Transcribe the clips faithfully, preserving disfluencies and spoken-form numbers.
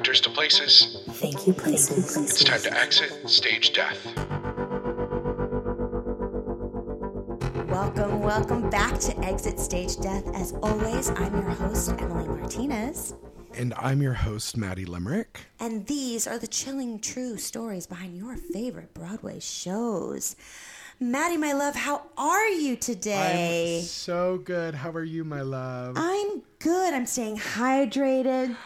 actors to places. Thank you, places. It's time to exit stage death. Welcome, welcome back to Exit Stage Death. As always, I'm your host, Emily Martinez. And I'm your host, Maddie Limerick. And these are the chilling, true stories behind your favorite Broadway shows. Maddie, my love, how are you today? I'm so good. How are you, my love? I'm good. I'm staying hydrated.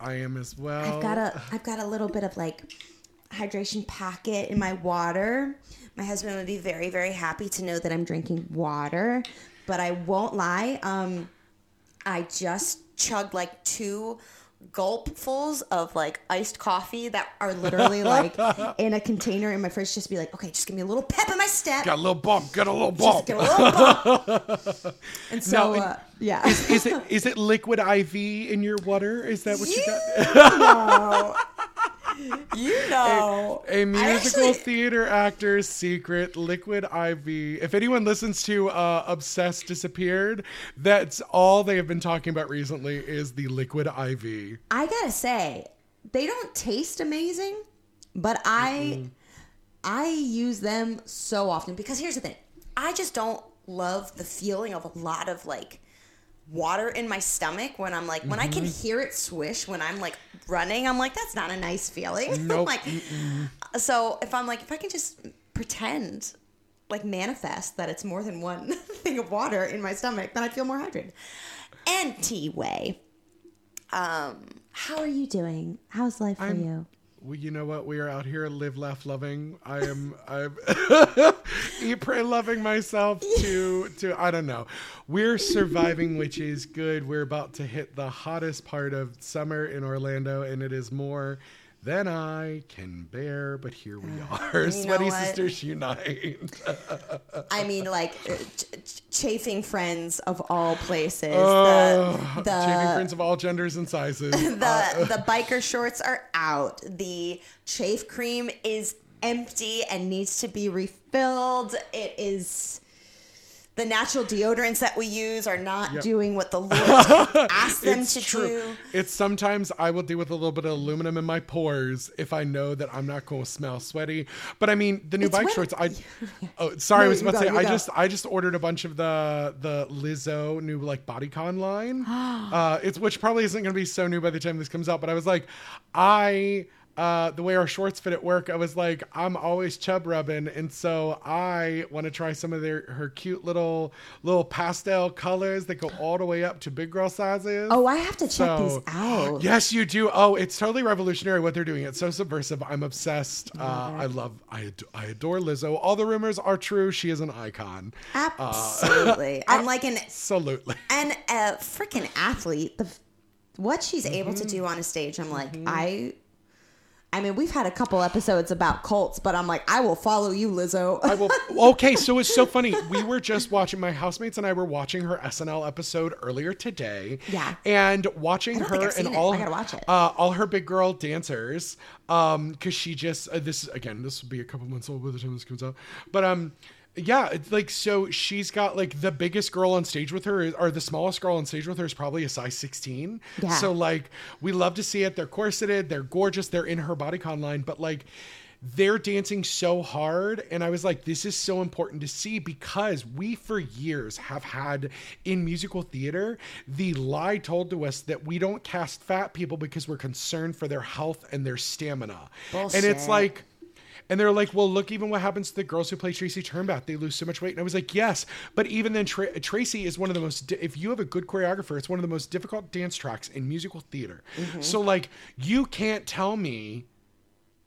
I am as well. I've got a, I've got a little bit of like hydration packet in my water. My husband would be very, very happy to know that I'm drinking water, but I won't lie. Um, I just chugged like two gulpfuls of like iced coffee that are literally like in a container in my fridge, just to be like, okay, just give me a little pep in my step. Got a little bump. Got a little bump. Just get a little bump. And so, now, uh, yeah. Is, is it is it liquid I V in your water? Is that what you, you got? No. You know. A, a musical actually... theater actor's secret, liquid I V. If anyone listens to uh, Obsessed Disappeared, that's all they have been talking about recently is the liquid I V. I gotta say, they don't taste amazing, but I, mm-hmm. I use them so often because here's the thing. I just don't love the feeling of a lot of like water in my stomach when I'm like, mm-hmm. when I can hear it swish when I'm like running, I'm like, that's not a nice feeling. Nope. I'm like, mm-mm. So if I'm like, if I can just pretend, like manifest that it's more than one thing of water in my stomach, then I feel more hydrated. And T-Way, um, how are you doing? How's life for I'm- you? Well, you know what? We are out here live, laugh, loving. I am, I'm eat, pray, loving myself to, to, I don't know. We're surviving, which is good. We're about to hit the hottest part of summer in Orlando, and it is more than I can bear, but here we are. You Sweaty sisters unite. I mean, like, ch- chafing friends of all places. Oh, the, the, chafing friends of all genders and sizes. The, uh, the biker shorts are out. The chafe cream is empty and needs to be refilled. It is... The natural deodorants that we use are not yep. doing what the Lord asked them it's to true. do. It's sometimes I will deal with a little bit of aluminum in my pores if I know that I'm not going to smell sweaty. But I mean, the new it's bike wet. shorts. I oh, sorry, no, I was about go, to say I go. just I just ordered a bunch of the the Lizzo new like bodycon line. uh, it's which probably isn't going to be so new by the time this comes out. But I was like, I. Uh, the way our shorts fit at work, I was like, I'm always chub rubbing. And so I want to try some of their her cute little little pastel colors that go all the way up to big girl sizes. Oh, I have to check so, these out. Yes, you do. Oh, it's totally revolutionary what they're doing. It's so subversive. I'm obsessed. Uh, I love, I, ad- I adore Lizzo. All the rumors are true. She is an icon. Absolutely. Uh, I'm like an, absolutely. And a freaking athlete. The, what she's mm-hmm. able to do on a stage, I'm like, mm-hmm. I... I mean, we've had a couple episodes about cults, but I'm like, I will follow you, Lizzo. I will. Okay, so it's so funny. We were just watching, my housemates and I were watching her S N L episode earlier today. Yeah. And watching her and all, I gotta watch it. Uh, all her big girl dancers, because um, she just, uh, this, again, this will be a couple months old by the time this comes out. But um, yeah, it's like, so she's got like the biggest girl on stage with her, or the smallest girl on stage with her is probably a size sixteen. Yeah. So like, we love to see it. They're corseted. They're gorgeous. They're in her bodycon line, but like they're dancing so hard. And I was like, this is so important to see because we for years have had in musical theater, the lie told to us that we don't cast fat people because we're concerned for their health and their stamina. Bullshit. And it's like, and they're like, well, look, even what happens to the girls who play Tracy Turnblad, they lose so much weight. And I was like, yes, but even then Tra- Tracy is one of the most, di- if you have a good choreographer, it's one of the most difficult dance tracks in musical theater. Mm-hmm. So like, you can't tell me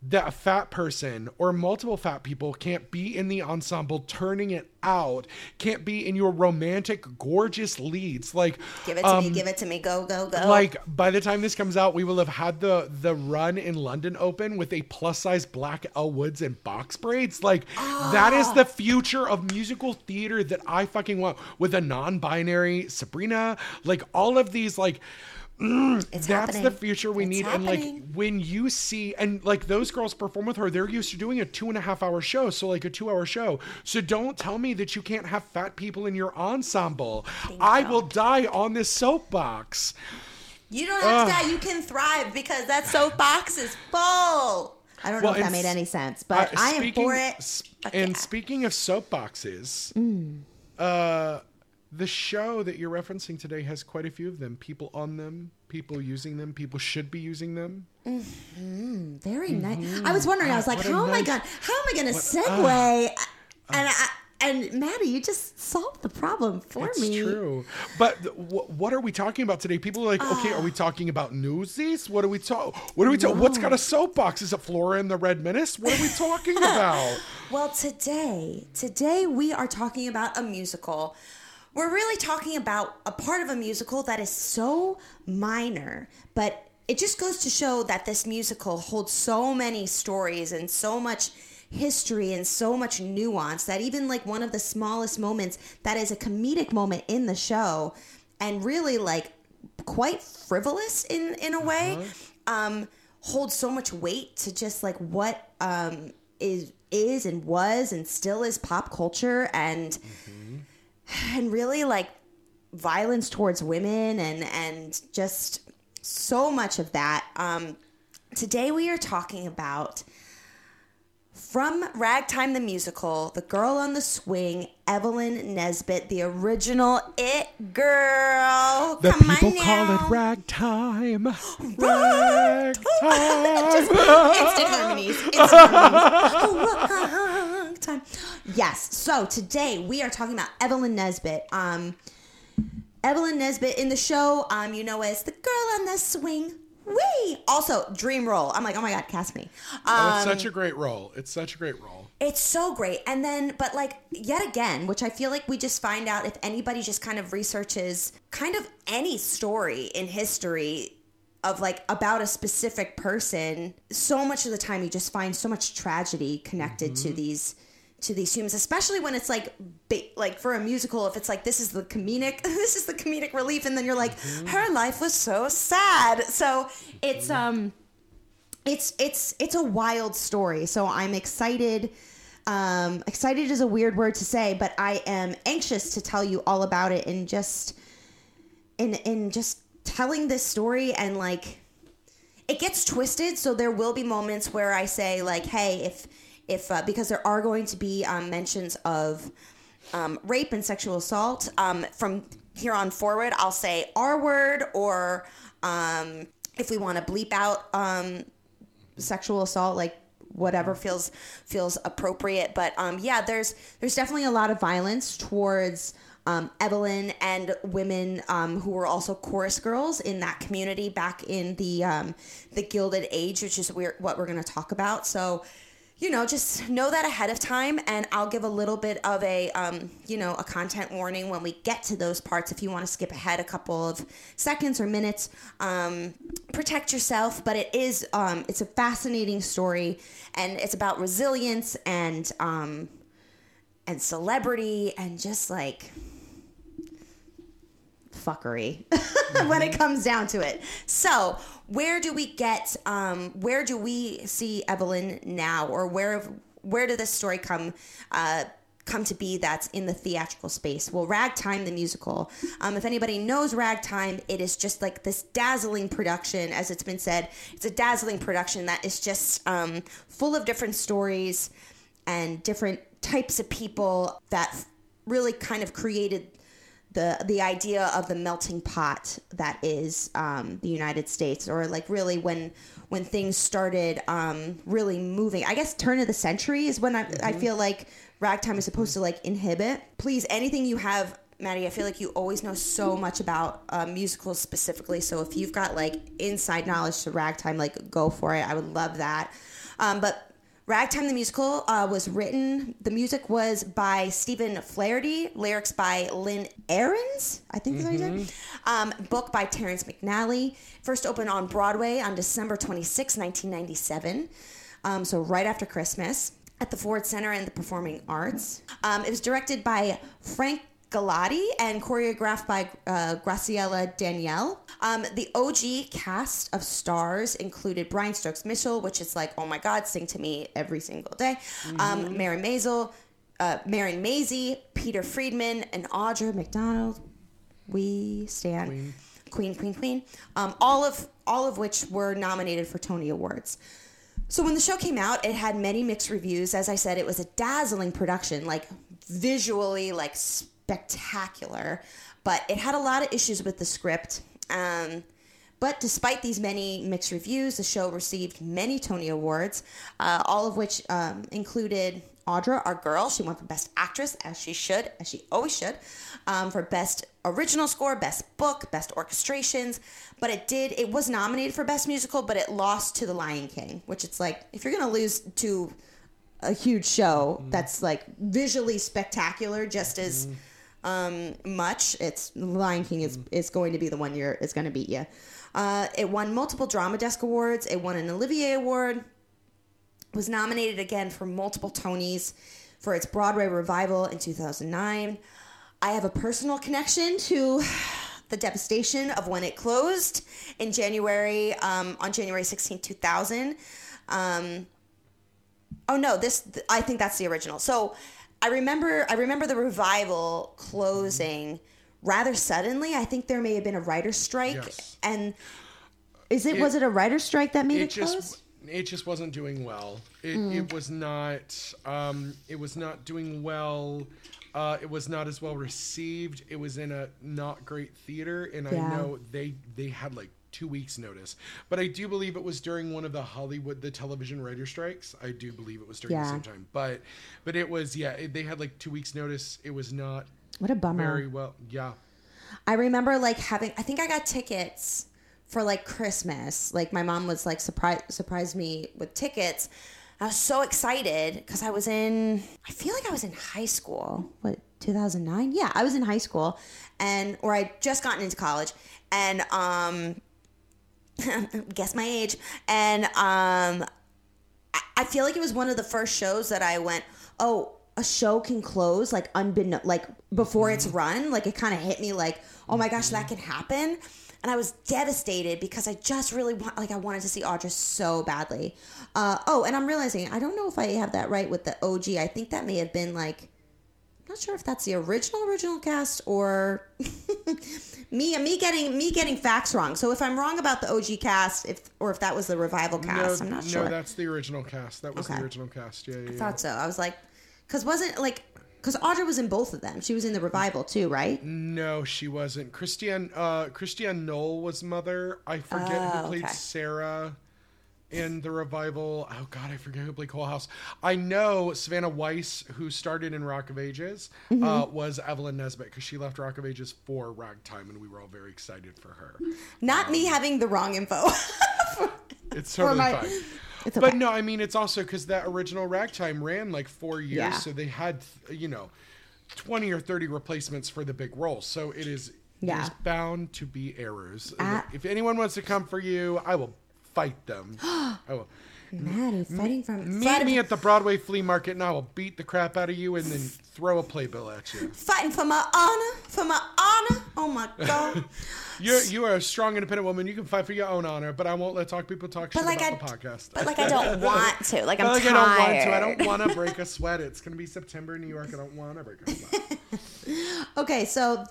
that a fat person or multiple fat people can't be in the ensemble turning it out, can't be in your romantic, gorgeous leads. Like, give it to um, me, give it to me, go, go, go. Like, by the time this comes out, we will have had the the run in London Open with a plus size black Elle Woods and box braids. Like, oh. That is the future of musical theater that I fucking want, with a non-binary Sabrina. Like, all of these, like... Mm, it's that's happening. The future we it's need happening. And like when you see and like those girls perform with her, they're used to doing a two and a half hour show, so like a two hour show, so don't tell me that you can't have fat people in your ensemble. Thank I God. Will die on this soapbox. You don't have Ugh. to die. You can thrive because that soapbox is full. I don't well, know if that made any sense, but uh, I am speaking, for it. Sp- and yeah. Speaking of soapboxes, mm. uh, the show that you're referencing today has quite a few of them. People on them, people using them, people should be using them. Mm-hmm. Very mm-hmm. nice. I was wondering. I was like, what how am nice, I gonna, how am I gonna what, segue? Uh, and uh, I. And Maddie, you just solved the problem for it's me. It's true. But w- what are we talking about today? People are like, uh, okay, are we talking about Newsies? What are we talking? What are we talking? No. What's got a soapbox? Is it Flora and the Red Menace? What are we talking about? Well, today, today we are talking about a musical. We're really talking about a part of a musical that is so minor, but it just goes to show that this musical holds so many stories and so much history and so much nuance that even like one of the smallest moments that is a comedic moment in the show and really like quite frivolous in in a way uh-huh. um holds so much weight to just like what um is is and was and still is pop culture and mm-hmm. and really like violence towards women and and just so much of that. Um today we are talking about, from Ragtime the Musical, The Girl on the Swing, Evelyn Nesbitt, the original It Girl. The Come people call it Ragtime. Ragtime. Ragtime. Just instant harmonies. Instant harmonies. Ragtime. Yes. So today we are talking about Evelyn Nesbitt. Um, Evelyn Nesbitt in the show, um, you know, as The Girl on the Swing. Wee! Also, dream role. I'm like, oh my God, cast me. Um, oh, it's such a great role. It's such a great role. It's so great. And then, but like, yet again, which I feel like we just find out if anybody just kind of researches kind of any story in history of like about a specific person, so much of the time you just find so much tragedy connected mm-hmm. to these to these humans, especially when it's like, like for a musical, if it's like, this is the comedic, this is the comedic relief. And then you're like, mm-hmm. her life was so sad. So it's, um, it's, it's, it's a wild story. So I'm excited. Um, excited is a weird word to say, but I am anxious to tell you all about it and just, in, in just telling this story. And like, it gets twisted. So there will be moments where I say like, hey, if, If uh, because there are going to be um, mentions of um, rape and sexual assault. Um, from here on forward, I'll say R word, or um, if we want to bleep out um, sexual assault, like whatever feels feels appropriate. But um, yeah, there's there's definitely a lot of violence towards um, Evelyn and women um, who were also chorus girls in that community back in the um, the Gilded Age, which is we're, what we're going to talk about. So, you know, just know that ahead of time, and I'll give a little bit of a, um, you know, a content warning when we get to those parts. If you want to skip ahead a couple of seconds or minutes, um, protect yourself. But it is, um, it's a fascinating story, and it's about resilience and um, and celebrity and just like fuckery when it comes down to it. So where do we get, um, where do we see Evelyn now, or where, where did this story come, uh, come to be that's in the theatrical space? Well, Ragtime the Musical. Um, if anybody knows Ragtime, it is just like this dazzling production, as it's been said. It's a dazzling production that is just um, full of different stories and different types of people that really kind of created the the idea of the melting pot that is um, the United States, or like really when when things started um, really moving. I guess turn of the century is when I, mm-hmm. I feel like Ragtime is supposed to like inhibit. Please, anything you have, Maddie, I feel like you always know so much about uh, musicals specifically. So if you've got like inside knowledge to Ragtime, like go for it. I would love that. Um, but Ragtime the Musical uh, was written, the music was by Stephen Flaherty, lyrics by Lynn Ahrens, I think that's mm-hmm. what he said, um, book by Terrence McNally, first opened on Broadway on December twenty-sixth, nineteen ninety-seven, um, so right after Christmas, at the Ford Center in the Performing Arts. Um, it was directed by Frank Galati and choreographed by uh, Graciela Danielle. Um, the O G cast of stars included Brian Stokes Mitchell, which is like, oh my God, sing to me every single day. Mm-hmm. Um, Maren Maisel, uh, Maren Maisey, Peter Friedman, and Audra McDonald. We stand. Queen, Queen, Queen, um, all of all of which were nominated for Tony Awards. So when the show came out, it had many mixed reviews. As I said, it was a dazzling production, like visually, like spectacular. But it had a lot of issues with the script. Um, but despite these many mixed reviews, the show received many Tony Awards, uh, all of which um, included Audra, our girl. She won for Best Actress, as she should, as she always should, um, for Best Original Score, Best Book, Best Orchestrations. But it did, it was nominated for Best Musical, but it lost to The Lion King, which it's like, if you're going to lose to a huge show mm. that's like visually spectacular just as mm. um, much, it's Lion King is, mm. is going to be the one you're, is going to beat you. Uh, it won multiple Drama Desk Awards. It won an Olivier Award. Was nominated again for multiple Tonys for its Broadway revival in two thousand nine. I have a personal connection to the devastation of when it closed in January, um, on January sixteenth, two thousand. Um, oh no, this, th- I think that's the original. So I remember, I remember the revival closing rather suddenly. I think there may have been a writer's strike. Yes. And is it, it, was it a writer's strike that made it, it just, close? It just wasn't doing well. It, mm. it was not. Um, it was not doing well. Uh, it was not as well received. It was in a not great theater, and yeah. I know they they had like two weeks notice. But I do believe it was during one of the Hollywood the television writer strikes. I do believe it was during yeah. the same time. But but it was yeah. It, they had like two weeks notice. It was not. What a bummer. Very well. Yeah. I remember like having. I think I got tickets for like Christmas. Like my mom was like surprise surprised me with tickets. I was so excited because I was in, I feel like I was in high school. What, two thousand nine? Yeah, I was in high school, and or I'd just gotten into college, and um, guess my age. And um, I, I feel like it was one of the first shows that I went, oh, a show can close like unbeknownst, like before its run. Like it kind of hit me like, oh my gosh, that can happen. And I was devastated because I just really want, like, I wanted to see Audra so badly. Uh, oh, and I'm realizing, I don't know if I have that right with the O G. I think that may have been, like, I'm not sure if that's the original, original cast or me, me getting, me getting facts wrong. So if I'm wrong about the O G cast, if, or if that was the revival cast, no, I'm not no, sure. No, that's the original cast. That was okay. the original cast. Yeah, yeah, yeah. I thought so. I was like, because wasn't, like, because Audra was in both of them. She was in the revival too, right? No, she wasn't. Christiane uh, Christiane Knoll was Mother. I forget oh, who played okay. Sarah in the revival. Oh, God, I forget who played Cole House. I know Savannah Weiss, who started in Rock of Ages, mm-hmm. uh, was Evelyn Nesbitt, because she left Rock of Ages for Ragtime, and we were all very excited for her. Not um, me having the wrong info. for, it's totally my- fine. Okay. But no, I mean, it's also because that original Ragtime ran like four years. Yeah. So they had, you know, twenty or thirty replacements for the big role. So it is yeah. there's bound to be errors. Uh, if anyone wants to come for you, I will fight them. I will. Maddie, fighting from... Meet fighting. me at the Broadway flea market and I will beat the crap out of you and then throw a playbill at you. Fighting for my honor, for my honor. Oh, my God. You're, you are a strong, independent woman. You can fight for your own honor, but I won't let talk people talk but shit like about I, the podcast. But like I don't want to. Like I'm like tired. I don't want to. I don't want to break a sweat. It's going to be September in New York. I don't want to break a sweat. Okay, so...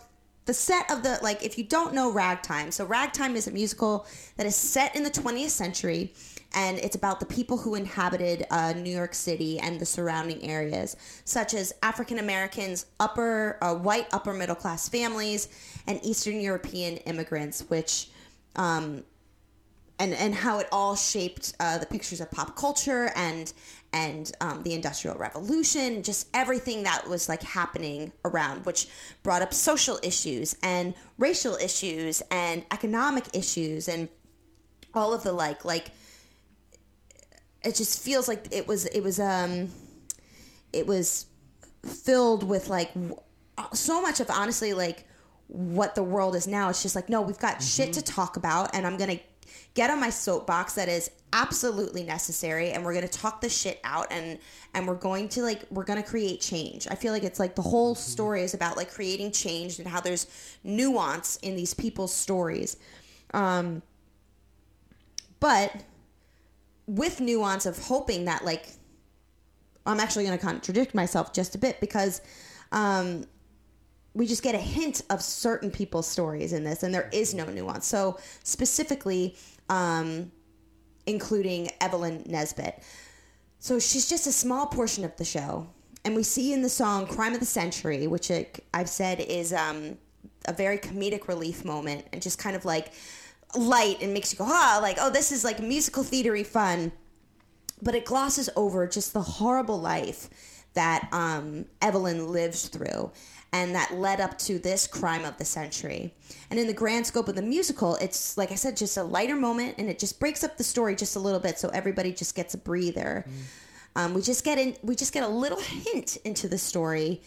The set of the, like, if you don't know Ragtime, so Ragtime is a musical that is set in the twentieth century, and it's about the people who inhabited uh, New York City and the surrounding areas, such as African Americans, upper uh, white upper middle class families, and Eastern European immigrants, which, um, and and how it all shaped uh, the pictures of pop culture and and um, the Industrial Revolution, just everything that was like happening around, which brought up social issues and racial issues and economic issues and all of the like. Like it just feels like it was it was um it was filled with like so much of honestly like what the world is now. It's just like no, we've got mm-hmm. shit to talk about, and I'm gonna get on my soapbox that is absolutely necessary, and we're going to talk this shit out, and and we're going to like we're going to create change. I feel like it's like the whole story is about like creating change and how there's nuance in these people's stories, um but with nuance of hoping that like I'm actually going to contradict myself just a bit because um we just get a hint of certain people's stories in this, and there is no nuance. So specifically, um, including Evelyn Nesbitt. So she's just a small portion of the show. And we see in the song Crime of the Century, which it, I've said is um, a very comedic relief moment and just kind of like light and makes you go, ah, like, oh, this is like musical theater-y fun. But it glosses over just the horrible life that um, Evelyn lives through and that led up to this crime of the century. And in the grand scope of the musical, it's, like I said, just a lighter moment, and it just breaks up the story just a little bit so everybody just gets a breather. Mm. Um, we just get in. We just get a little hint into the story,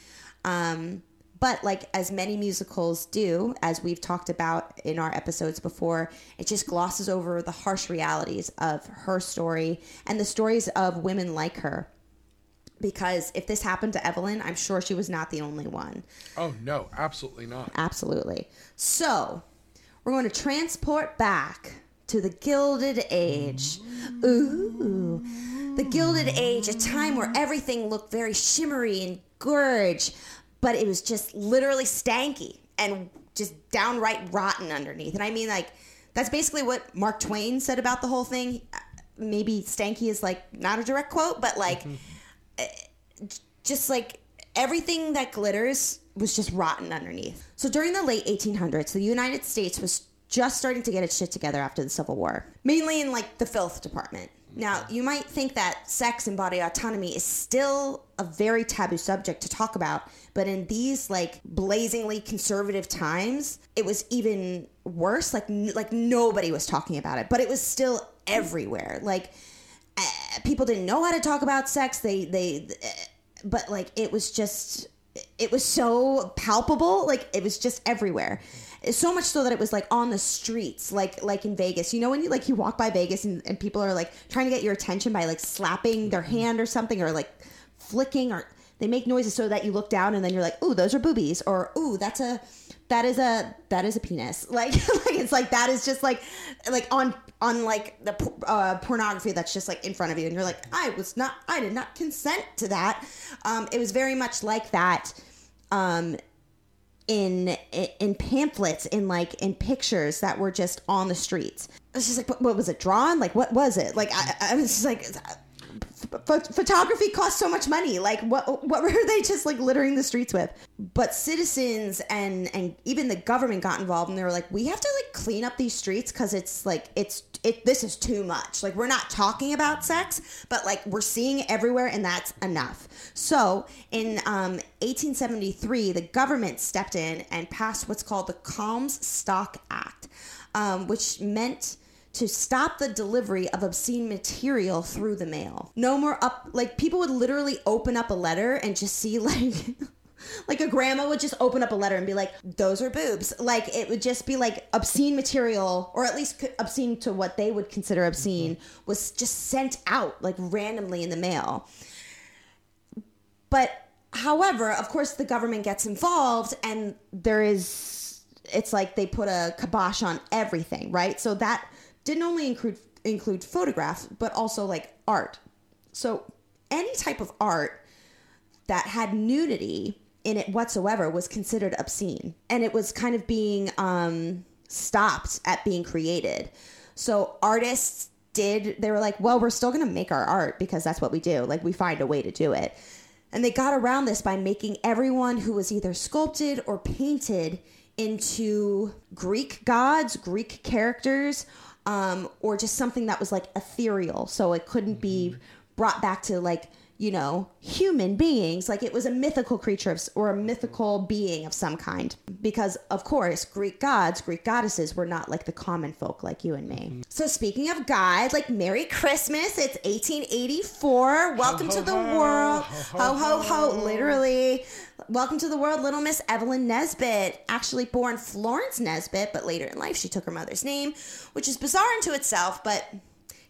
um, but like as many musicals do, as we've talked about in our episodes before, it just glosses over the harsh realities of her story and the stories of women like her. Because if this happened to Evelyn, I'm sure she was not the only one. Oh no, absolutely not. Absolutely. So we're going to transport back to the Gilded Age. Ooh. The Gilded Age, a time where everything looked very shimmery and gorge, but it was just literally stanky and just downright rotten underneath. And I mean, like, that's basically what Mark Twain said about the whole thing. Maybe stanky is, like, not a direct quote, but, like, mm-hmm. just, like, everything that glitters was just rotten underneath. So during the late eighteen hundreds, the United States was just starting to get its shit together after the Civil War, mainly in, like, the filth department. Now, you might think that sex and body autonomy is still a very taboo subject to talk about, but in these, like, blazingly conservative times, it was even worse. Like, n- like nobody was talking about it, but it was still everywhere. Like, uh, people didn't know how to talk about sex. They, they, uh, but, like, it was just, it was so palpable. Like, it was just everywhere. So much so that it was, like, on the streets, like like in Vegas. You know when, you like, you walk by Vegas and, and people are, like, trying to get your attention by, like, slapping their hand or something, or, like, flicking, or they make noises so that you look down and then you're like, ooh, those are boobies, or ooh, that's a, that is a, that is a penis. Like, like it's, like, that is just, like, like on, on like, the uh, pornography that's just, like, in front of you. And you're like, I was not, I did not consent to that. Um, it was very much like that. Um In, in pamphlets, in like in pictures that were just on the streets. I was just like, what, what was it drawn? Like, what was it? Like, I, I was just like, ph- photography costs so much money. Like, what what were they just like littering the streets with? But citizens and and even the government got involved, and they were like, we have to like clean up these streets because it's like it's it this is too much. Like, we're not talking about sex, but like we're seeing it everywhere, and that's enough. So in um, eighteen seventy-three, the government stepped in and passed what's called the Comstock Act, um, which meant to stop the delivery of obscene material through the mail. No more up, like people would literally open up a letter and just see like, like a grandma would just open up a letter and be like, those are boobs. Like it would just be like obscene material, or at least obscene to what they would consider obscene, was just sent out like randomly in the mail. But, however, of course, the government gets involved, and there is, it's like they put a kibosh on everything, right? So that didn't only include include photographs, but also, like, art. So any type of art that had nudity in it whatsoever was considered obscene, and it was kind of being um, stopped at being created. So artists did, they were like, well, we're still going to make our art because that's what we do. Like, we find a way to do it. And they got around this by making everyone who was either sculpted or painted into Greek gods, Greek characters, um, or just something that was, like, ethereal. So it couldn't be brought back to, like, you know, human beings. Like, it was a mythical creature of, or a mythical being of some kind. Because, of course, Greek gods, Greek goddesses were not like the common folk like you and me. So speaking of God, like, Merry Christmas. It's eighteen eighty-four. Welcome ho, ho, to the ho, world. Ho ho, ho, ho, ho. Literally. Welcome to the world, Little Miss Evelyn Nesbitt. Actually born Florence Nesbitt, but later in life she took her mother's name, which is bizarre unto itself, but...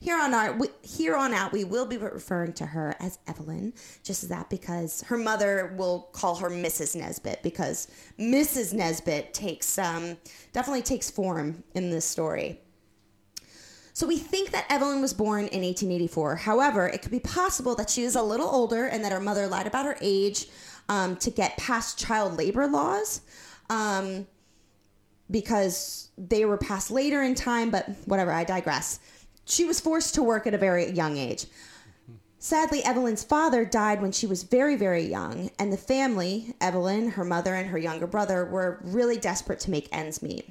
Here on our, we, here on out, we will be referring to her as Evelyn, just as that, because her mother will call her Missus Nesbitt, because Missus Nesbitt takes um, definitely takes form in this story. So we think that Evelyn was born in eighteen eighty-four. However, it could be possible that she was a little older and that her mother lied about her age, um, to get past child labor laws, um, because they were passed later in time, but whatever, I digress. She was forced to work at a very young age. Sadly, Evelyn's father died when she was very, very young, and the family, Evelyn, her mother, and her younger brother, were really desperate to make ends meet.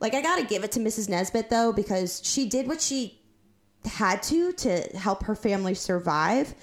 Like, I gotta give it to Missus Nesbitt, though, because she did what she had to to help her family survive.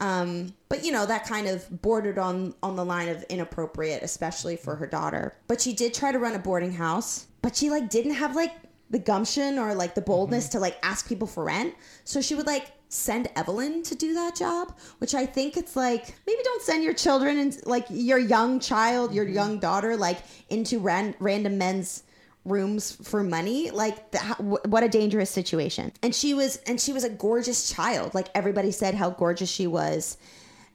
Um, but, you know, that kind of bordered on, on the line of inappropriate, especially for her daughter. But she did try to run a boarding house, but she, like, didn't have, like, the gumption or, like, the boldness mm-hmm. to, like, ask people for rent. So she would, like... send Evelyn to do that job, which I think it's like, maybe don't send your children and like your young child, your mm-hmm. young daughter, like into ran- random men's rooms for money. Like the, how, w- what a dangerous situation. And she was, and she was a gorgeous child. Like everybody said how gorgeous she was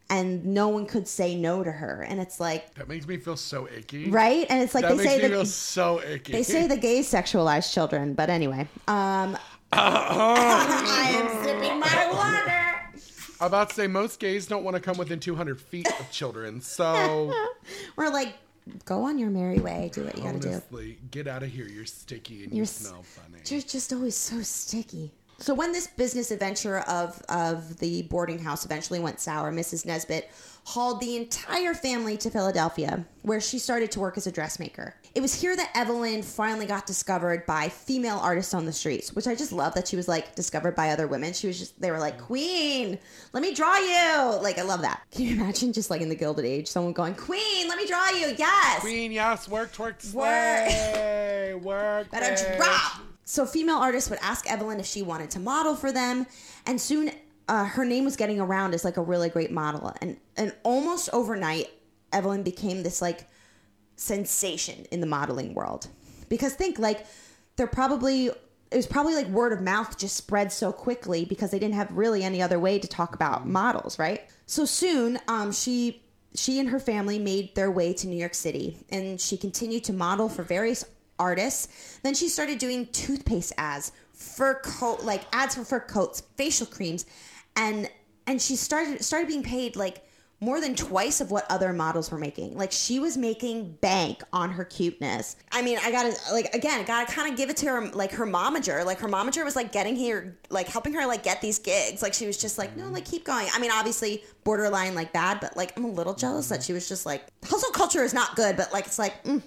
and no one could say no to her. And it's like, that makes me feel so icky. Right. And it's like, that they say that so icky. They say the gays sexualize children, but anyway, um, I am sipping my water. I'm about to say, most gays don't want to come within two hundred feet of children, so... We're like, go on your merry way, do what you gotta do. Honestly, get out of here, you're sticky and you're you smell funny. You're just always so sticky. So when this business adventure of, of the boarding house eventually went sour, Missus Nesbitt hauled the entire family to Philadelphia, where she started to work as a dressmaker. It was here that Evelyn finally got discovered by female artists on the streets, which I just love that she was, like, discovered by other women. She was just, they were like, Queen, let me draw you. Like, I love that. Can you imagine just, like, in the Gilded Age, someone going, Queen, let me draw you. Yes. Queen, yes. Work, twerk, slay. Work. Work. Better drop. So female artists would ask Evelyn if she wanted to model for them, and soon uh, her name was getting around as, like, a really great model. And and almost overnight, Evelyn became this, like, sensation in the modeling world. Because think, like, they're probably, it was probably, like, word of mouth just spread so quickly because they didn't have really any other way to talk about models, right? So soon, um, she she and her family made their way to New York City, and she continued to model for various artists. Then she started doing toothpaste ads, fur coat, like ads for fur coats, facial creams, and and she started started being paid like more than twice of what other models were making. Like she was making bank on her cuteness. I mean, I gotta like again, I gotta kind of give it to her. Like her momager, like her momager was like getting here, like helping her like get these gigs. Like she was just like, no, like keep going. I mean, obviously borderline like bad, but like I'm a little jealous that she was just like hustle culture is not good, but like it's like. Mm.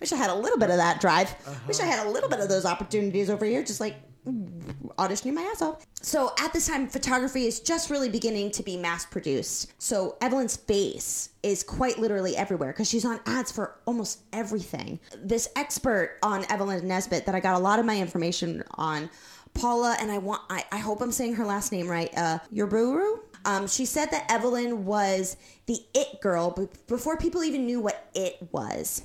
Wish I had a little bit of that drive. Uh-huh. Wish I had a little bit of those opportunities over here, just like auditioning my ass off. So at this time, photography is just really beginning to be mass produced. So Evelyn's face is quite literally everywhere because she's on ads for almost everything. This expert on Evelyn Nesbitt that I got a lot of my information on, Paula, and I want I, I hope I'm saying her last name right, uh, Yoruburu. Um, she said that Evelyn was the It Girl b- before people even knew what it was.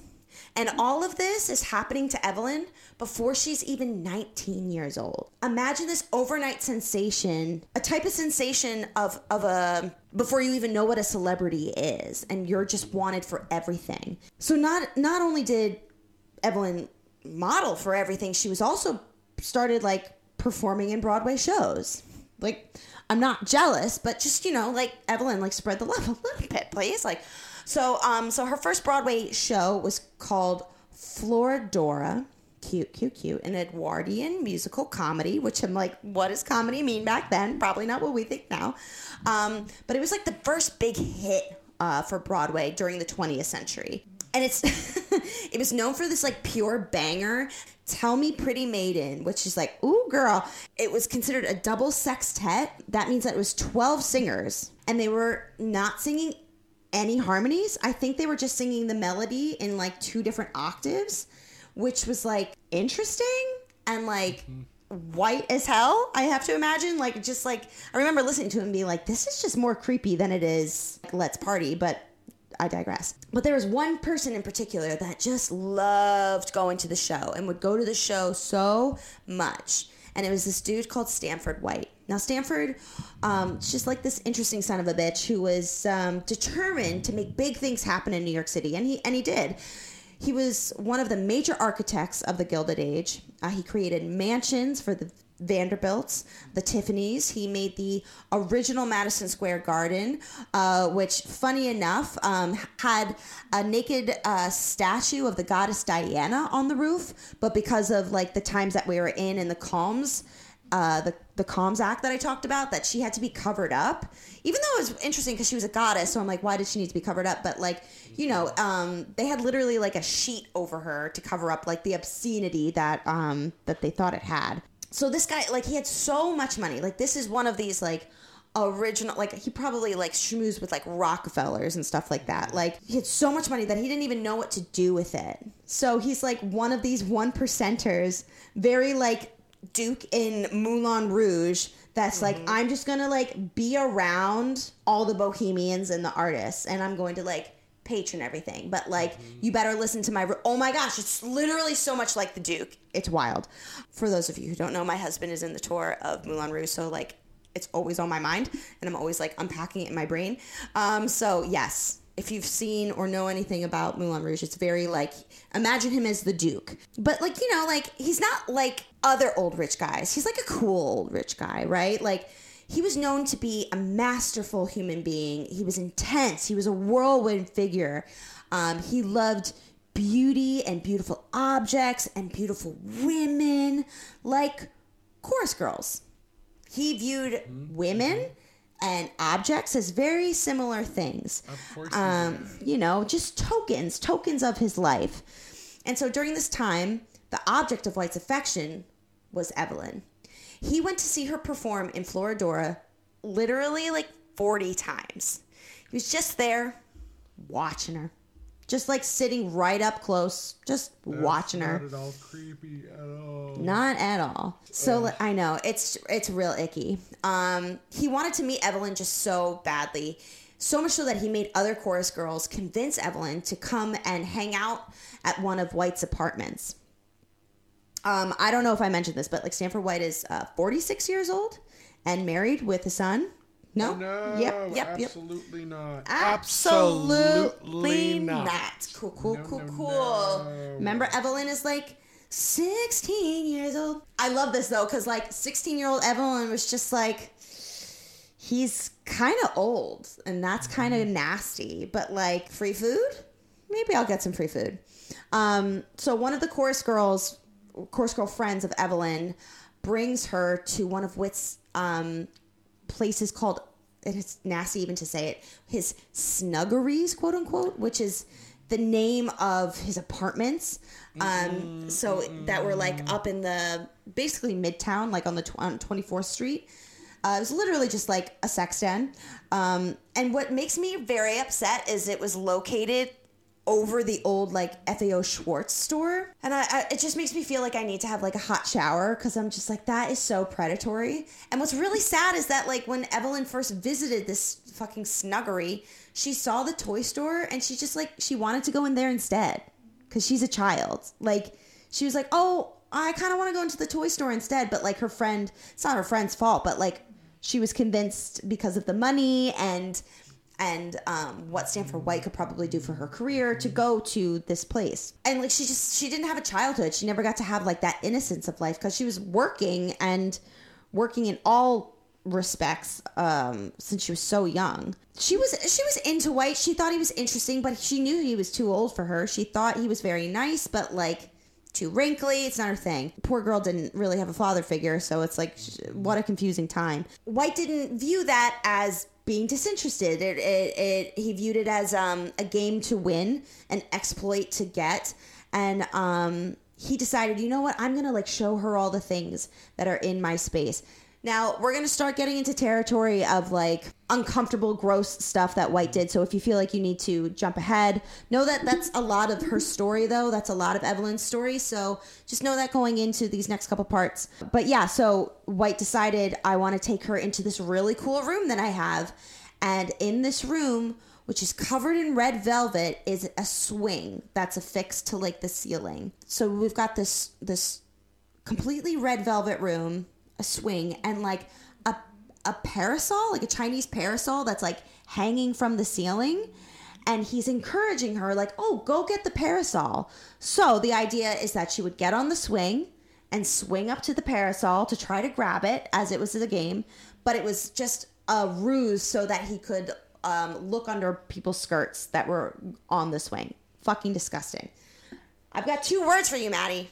And all of this is happening to Evelyn before she's even nineteen years old. Imagine this overnight sensation, a type of sensation of, of a, before you even know what a celebrity is, and you're just wanted for everything. So not, not only did Evelyn model for everything, she was also started like performing in Broadway shows. Like, I'm not jealous, but just, you know, like Evelyn, like spread the love a little bit, please. Like, So, um, so her first Broadway show was called Floradora, cute, cute, cute, an Edwardian musical comedy, which I'm like, what does comedy mean back then? Probably not what we think now. Um, but it was like the first big hit uh, for Broadway during the twentieth century. And it's it was known for this like pure banger, Tell Me Pretty Maiden, which is like, ooh, girl. It was considered a double sextet. That means that it was twelve singers, and they were not singing any harmonies. I think they were just singing the melody in like two different octaves, which was like interesting and like mm-hmm. white as hell, I have to imagine. Like just like I remember listening to it and being like, this is just more creepy than it is like, let's party. But I digress. But there was one person in particular that just loved going to the show and would go to the show so much, and it was this dude called Stanford White. Now, Stanford, um, just like this interesting son of a bitch who was um, determined to make big things happen in New York City, and he and he did. He was one of the major architects of the Gilded Age. Uh, he created mansions for the Vanderbilts, the Tiffany's. He made the original Madison Square Garden, uh, which, funny enough, um, had a naked uh, statue of the goddess Diana on the roof. But because of like the times that we were in and the calms, uh, the the Calms Act that I talked about, that she had to be covered up. Even though it was interesting because she was a goddess, so I'm like, why did she need to be covered up? But like, you know, um, they had literally like a sheet over her to cover up like the obscenity that um, that they thought it had. So this guy, like, he had so much money. Like, this is one of these, like, original, like, he probably, like, schmoozed with, like, Rockefellers and stuff like that. Like, he had so much money that he didn't even know what to do with it. So he's, like, one of these one percenters, very, like, Duke in Moulin Rouge, that's mm-hmm. like, I'm just going to, like, be around all the bohemians and the artists, and I'm going to, like, patron everything. But, like, mm-hmm. you better listen to my... Oh, my gosh, it's literally so much like the Duke. It's wild. For those of you who don't know, my husband is in the tour of Moulin Rouge, so, like, it's always on my mind, and I'm always, like, unpacking it in my brain. Um, so, yes, if you've seen or know anything about Moulin Rouge, it's very, like, imagine him as the Duke. But, like, you know, like, he's not like other old rich guys. He's, like, a cool old rich guy, right? Like, he was known to be a masterful human being. He was intense. He was a whirlwind figure. Um, he loved beauty and beautiful objects and beautiful women, like chorus girls. He viewed women and objects as very similar things. Of course. Um, you know, just tokens, tokens of his life. And so during this time, the object of White's affection was Evelyn. He went to see her perform in Floradora literally like forty times. He was just there watching her. Just like sitting right up close, just That's watching her. Not at all creepy at all. Not at all. So Ugh. I know, it's it's real icky. Um, he wanted to meet Evelyn just so badly. So much so that he made other chorus girls convince Evelyn to come and hang out at one of White's apartments. Um, I don't know if I mentioned this, but like Stanford White is uh, forty-six years old and married with a son. No, no, yep, yep, absolutely yep. not. Absolutely, absolutely not. not. Cool, cool, no, cool, no, cool. No. Remember, Evelyn is like sixteen years old. I love this though, because like sixteen-year-old Evelyn was just like, he's kind of old, and that's kind of mm-hmm. nasty. But like free food, maybe I'll get some free food. Um, so one of the chorus girls, chorus girl friends of Evelyn, brings her to one of Whit's um. places called, and it's nasty even to say it, his snuggeries, quote unquote, which is the name of his apartments. Um, so that were like up in the basically midtown, like on the on twenty-fourth street. Uh, it was literally just like a sex den. Um, and what makes me very upset is it was located over the old like F A O Schwartz store. And I, I it just makes me feel like I need to have like a hot shower, because I'm just like, that is so predatory. And what's really sad is that like when Evelyn first visited this fucking snuggery, she saw the toy store and she just like, she wanted to go in there instead because she's a child. Like she was like, oh, I kind of want to go into the toy store instead. But like her friend, it's not her friend's fault, but like she was convinced because of the money and and um, what Stanford White could probably do for her career to go to this place. And, like, she just, she didn't have a childhood. She never got to have, like, that innocence of life because she was working and working in all respects um, since she was so young. She was, she was into White. She thought he was interesting, but she knew he was too old for her. She thought he was very nice, but, like, too wrinkly. It's not her thing. Poor girl didn't really have a father figure, so it's like, what a confusing time. White didn't view that as being disinterested. It, it, it, he viewed it as um, a game to win, an exploit to get. And um, he decided, you know what? I'm going to like show her all the things that are in my space. Now, we're going to start getting into territory of like uncomfortable, gross stuff that White did. So if you feel like you need to jump ahead, know that that's a lot of her story, though. That's a lot of Evelyn's story. So just know that going into these next couple parts. But yeah, so White decided, I want to take her into this really cool room that I have. And in this room, which is covered in red velvet, is a swing that's affixed to like the ceiling. So we've got this this completely red velvet room, a swing, and like a a parasol, like a Chinese parasol that's like hanging from the ceiling. And he's encouraging her like, oh, go get the parasol. So the idea is that she would get on the swing and swing up to the parasol to try to grab it as it was the game. But it was just a ruse so that he could um, look under people's skirts that were on the swing. Fucking disgusting. I've got two words for you, Maddie.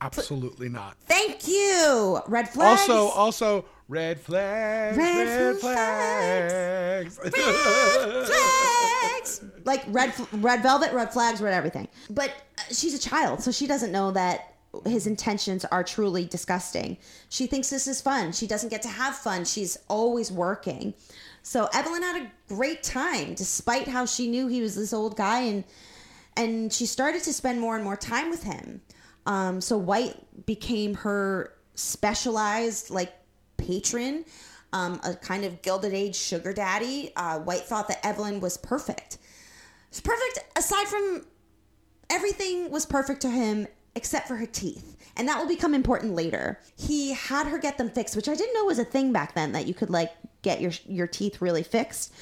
Absolutely not. Thank you. Red flags. Also, also, red flags. Red, red flags. flags. Red flags. Like red, red velvet, red flags, red everything. But she's a child, so she doesn't know that his intentions are truly disgusting. She thinks this is fun. She doesn't get to have fun. She's always working. So Evelyn had a great time, despite how she knew he was this old guy, and and she started to spend more and more time with him. Um, so White became her specialized, like, patron, um, a kind of Gilded Age sugar daddy. Uh, White thought that Evelyn was perfect. She was perfect aside from everything was perfect to him except for her teeth. And that will become important later. He had her get them fixed, which I didn't know was a thing back then, that you could, like, get your, your teeth really fixed.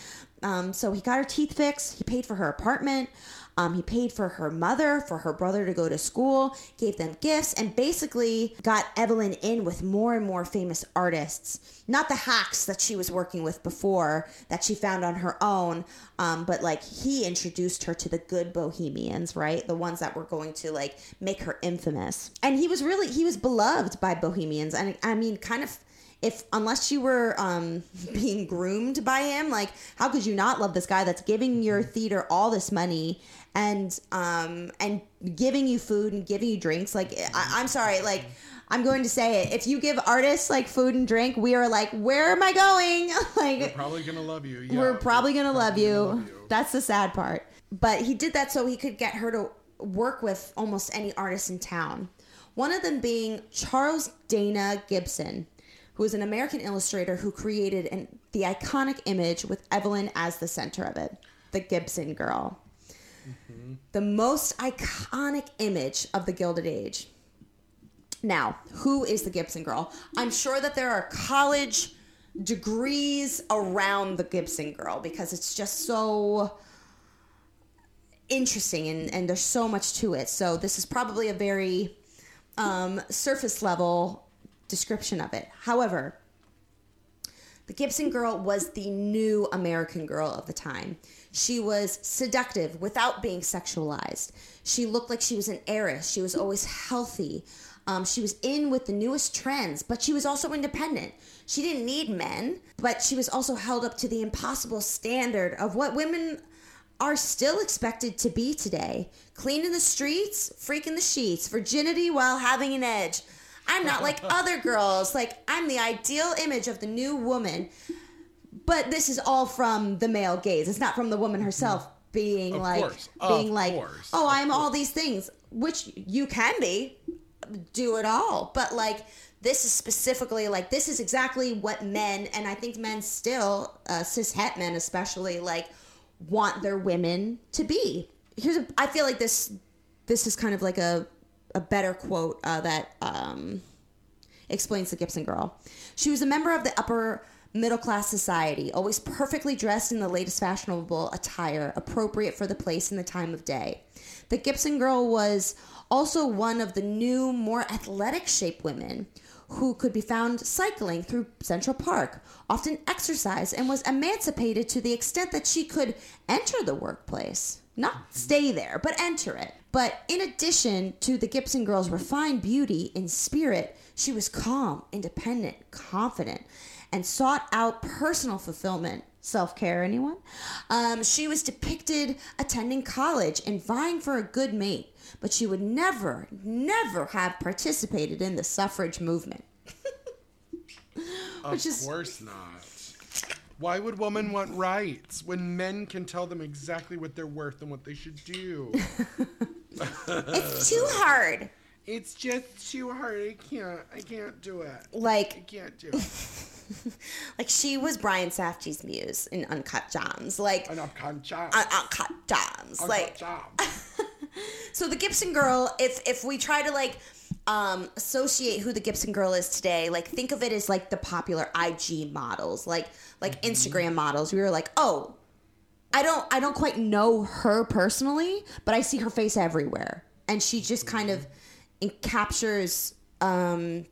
Um, so he got her teeth fixed. He paid for her apartment. Um, he paid for her mother, for her brother to go to school, gave them gifts, and basically got Evelyn in with more and more famous artists. Not the hacks that she was working with before that she found on her own, um, but like he introduced her to the good bohemians, right? The ones that were going to like make her infamous. And he was really, he was beloved by bohemians. And I mean, kind of, if unless you were um, being groomed by him, like how could you not love this guy that's giving your theater all this money and um, and giving you food and giving you drinks? Like I- I'm sorry, like I'm going to say it. If you give artists like food and drink, we are like, where am I going? Like we're probably gonna love you. Yeah, we're probably gonna, we're love, probably you. gonna love you. That's the sad part. But he did that so he could get her to work with almost any artist in town. One of them being Charles Dana Gibson, who was an American illustrator who created an, the iconic image with Evelyn as the center of it, the Gibson Girl. Mm-hmm. The most iconic image of the Gilded Age. Now, who is the Gibson Girl? I'm sure that there are college degrees around the Gibson Girl because it's just so interesting and, and there's so much to it. So this is probably a very um, surface level description of it. However, the Gibson Girl was the new American girl of the time. She was seductive without being sexualized. She looked like she was an heiress. She was always healthy. Um, she was in with the newest trends, but she was also independent. She didn't need men, but she was also held up to the impossible standard of what women are still expected to be today. Clean in the streets, freak in the sheets, virginity while having an edge. I'm not like other girls. Like, I'm the ideal image of the new woman. But this is all from the male gaze. It's not from the woman herself being of like, course. being of like, course. oh, of I'm course. all these things, which you can be, do it all. But like, this is specifically like, this is exactly what men, and I think men still, uh, cishet men especially, like, want their women to be. Here's a, I feel like this, this is kind of like a, a better quote uh, that um, explains the Gibson Girl. She was a member of the upper middle class society, always perfectly dressed in the latest fashionable attire, appropriate for the place and the time of day. The Gibson Girl was also one of the new, more athletic-shaped women who could be found cycling through Central Park, often exercised, and was emancipated to the extent that she could enter the workplace. Not stay there, but enter it. But in addition to the Gibson Girl's refined beauty in spirit, she was calm, independent, confident, and sought out personal fulfillment. Self-care, anyone? Um, she was depicted attending college and vying for a good mate, but she would never, never have participated in the suffrage movement. Of is, course not. Why would women want rights when men can tell them exactly what they're worth and what they should do? It's too hard. It's just too hard. I can't. I can't do it. Like I can't do it. Like she was Brian Safdie's muse in Uncut Gems. Like an Uncut Gems. Un- Uncut Gems. Like. So the Gibson Girl. If if we try to like. Um, associate who the Gibson Girl is today. Like, think of it as like the popular I G models, like like mm-hmm. Instagram models. We were like, oh, I don't I don't quite know her personally, but I see her face everywhere, and she just kind of it captures um,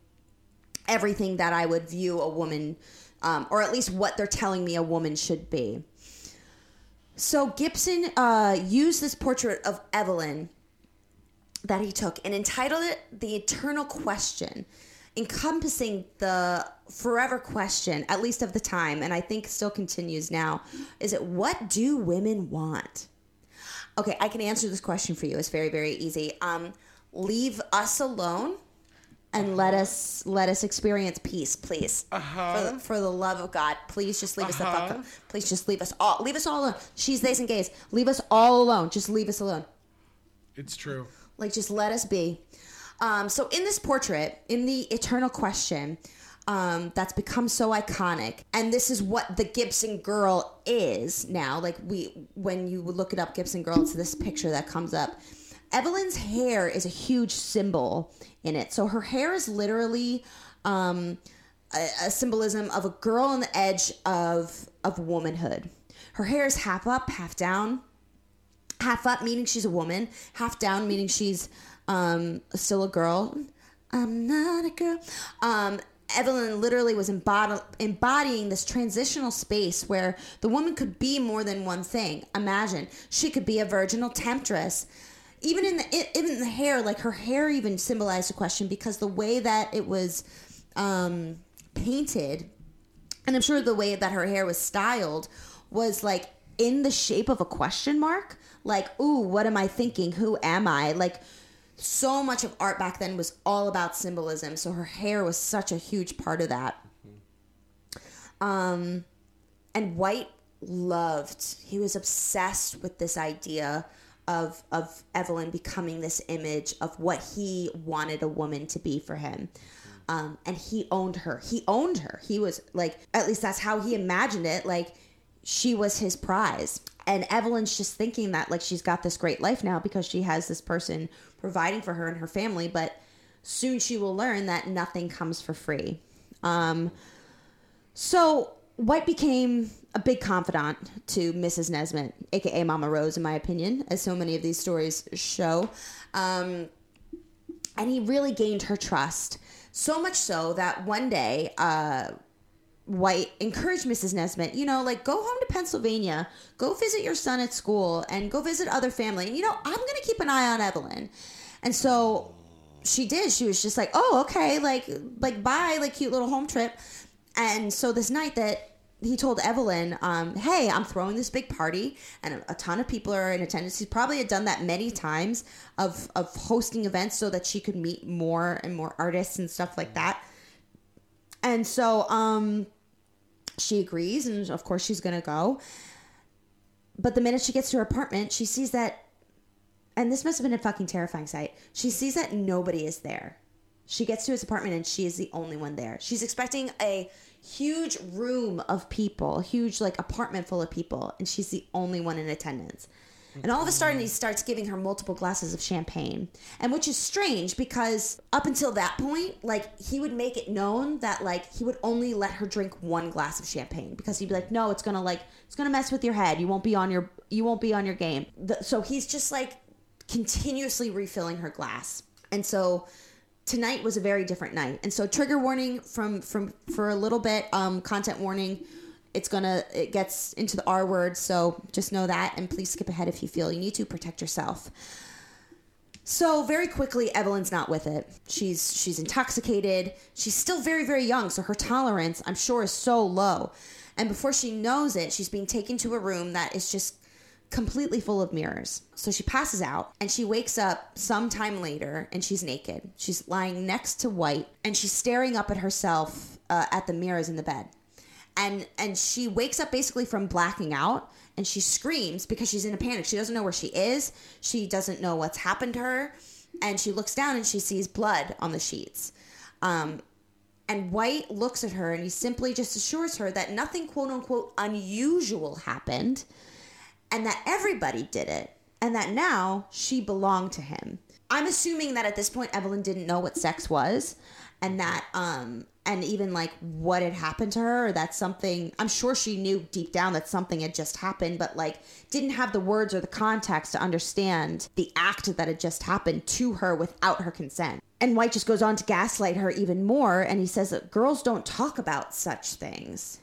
everything that I would view a woman, um, or at least what they're telling me a woman should be. So Gibson uh, used this portrait of Evelyn that he took and entitled it The Eternal Question, encompassing the forever question, at least of the time, and I think still continues now, is it, what do women want? Okay, I can answer this question for you. It's very, very easy. Um, leave us alone and let us let us experience peace, please. Uh-huh. For the, for the love of God, please just leave uh-huh. us the fuck up. Please just leave us all. Leave us all alone. She's, theys, and gays. Leave us all alone. Just leave us alone. It's true. Like, just let us be. Um, so in this portrait, in The Eternal Question, um, that's become so iconic, and this is what the Gibson Girl is now. Like, we, when you look it up, Gibson Girl, it's this picture that comes up. Evelyn's hair is a huge symbol in it. So her hair is literally um, a, a symbolism of a girl on the edge of of womanhood. Her hair is half up, half down. Half up meaning she's a woman. Half down meaning she's um, still a girl. I'm not a girl. Um, Evelyn literally was embody- embodying this transitional space where the woman could be more than one thing. Imagine, she could be a virginal temptress. Even in the even the hair, like her hair even symbolized a question because the way that it was um, painted, and I'm sure the way that her hair was styled, was like in the shape of a question mark. Like, ooh, what am I thinking? Who am I? Like, so much of art back then was all about symbolism. So her hair was such a huge part of that. Um, and White loved, he was obsessed with this idea of of Evelyn becoming this image of what he wanted a woman to be for him. Um, and he owned her. He owned her. He was like, at least that's how he imagined it. Like, she was his prize. And Evelyn's just thinking that, like, she's got this great life now because she has this person providing for her and her family, but soon she will learn that nothing comes for free. Um, so White became a big confidant to Missus Nesbitt, a k a. Mama Rose, in my opinion, as so many of these stories show. Um, and he really gained her trust, so much so that one day... Uh, White encouraged Missus Nesbitt, you know, like, go home to Pennsylvania, go visit your son at school, and go visit other family. And, you know, I'm going to keep an eye on Evelyn. And so she did. She was just like, oh, okay, like, like bye, like, cute little home trip. And so this night that he told Evelyn, um, hey, I'm throwing this big party, and a, a ton of people are in attendance. He probably had done that many times of, of hosting events so that she could meet more and more artists and stuff like that. And so, um... she agrees, and of course she's going to go. But the minute she gets to her apartment, she sees that, and this must have been a fucking terrifying sight, she sees that nobody is there. She gets to his apartment, and she is the only one there. She's expecting a huge room of people, huge, like, apartment full of people, and she's the only one in attendance. And all of a sudden, he starts giving her multiple glasses of champagne. And which is strange because up until that point, like, he would make it known that, like, he would only let her drink one glass of champagne because he'd be like, no, it's going to, like, it's going to mess with your head. You won't be on your, you won't be on your game. The, so he's just, like, continuously refilling her glass. And so tonight was a very different night. And so trigger warning from, from, for a little bit, um, content warning. It's gonna, it gets into the R word, so just know that, and please skip ahead if you feel you need to protect yourself. So very quickly, Evelyn's not with it. She's she's intoxicated. She's still very, very young, so her tolerance, I'm sure, is so low. And before she knows it, she's being taken to a room that is just completely full of mirrors. So she passes out, and she wakes up sometime later, and she's naked. She's lying next to White, and she's staring up at herself uh, at the mirrors in the bed. And and she wakes up basically from blacking out, and she screams because she's in a panic. She doesn't know where she is. She doesn't know what's happened to her. And she looks down, and she sees blood on the sheets. Um, and White looks at her, and he simply just assures her that nothing, quote unquote, unusual happened, and that everybody did it, and that now she belonged to him. I'm assuming that at this point, Evelyn didn't know what sex was, and that, um, and even like what had happened to her, or that something, I'm sure she knew deep down that something had just happened, but like didn't have the words or the context to understand the act that had just happened to her without her consent. And White just goes on to gaslight her even more. And he says that girls don't talk about such things.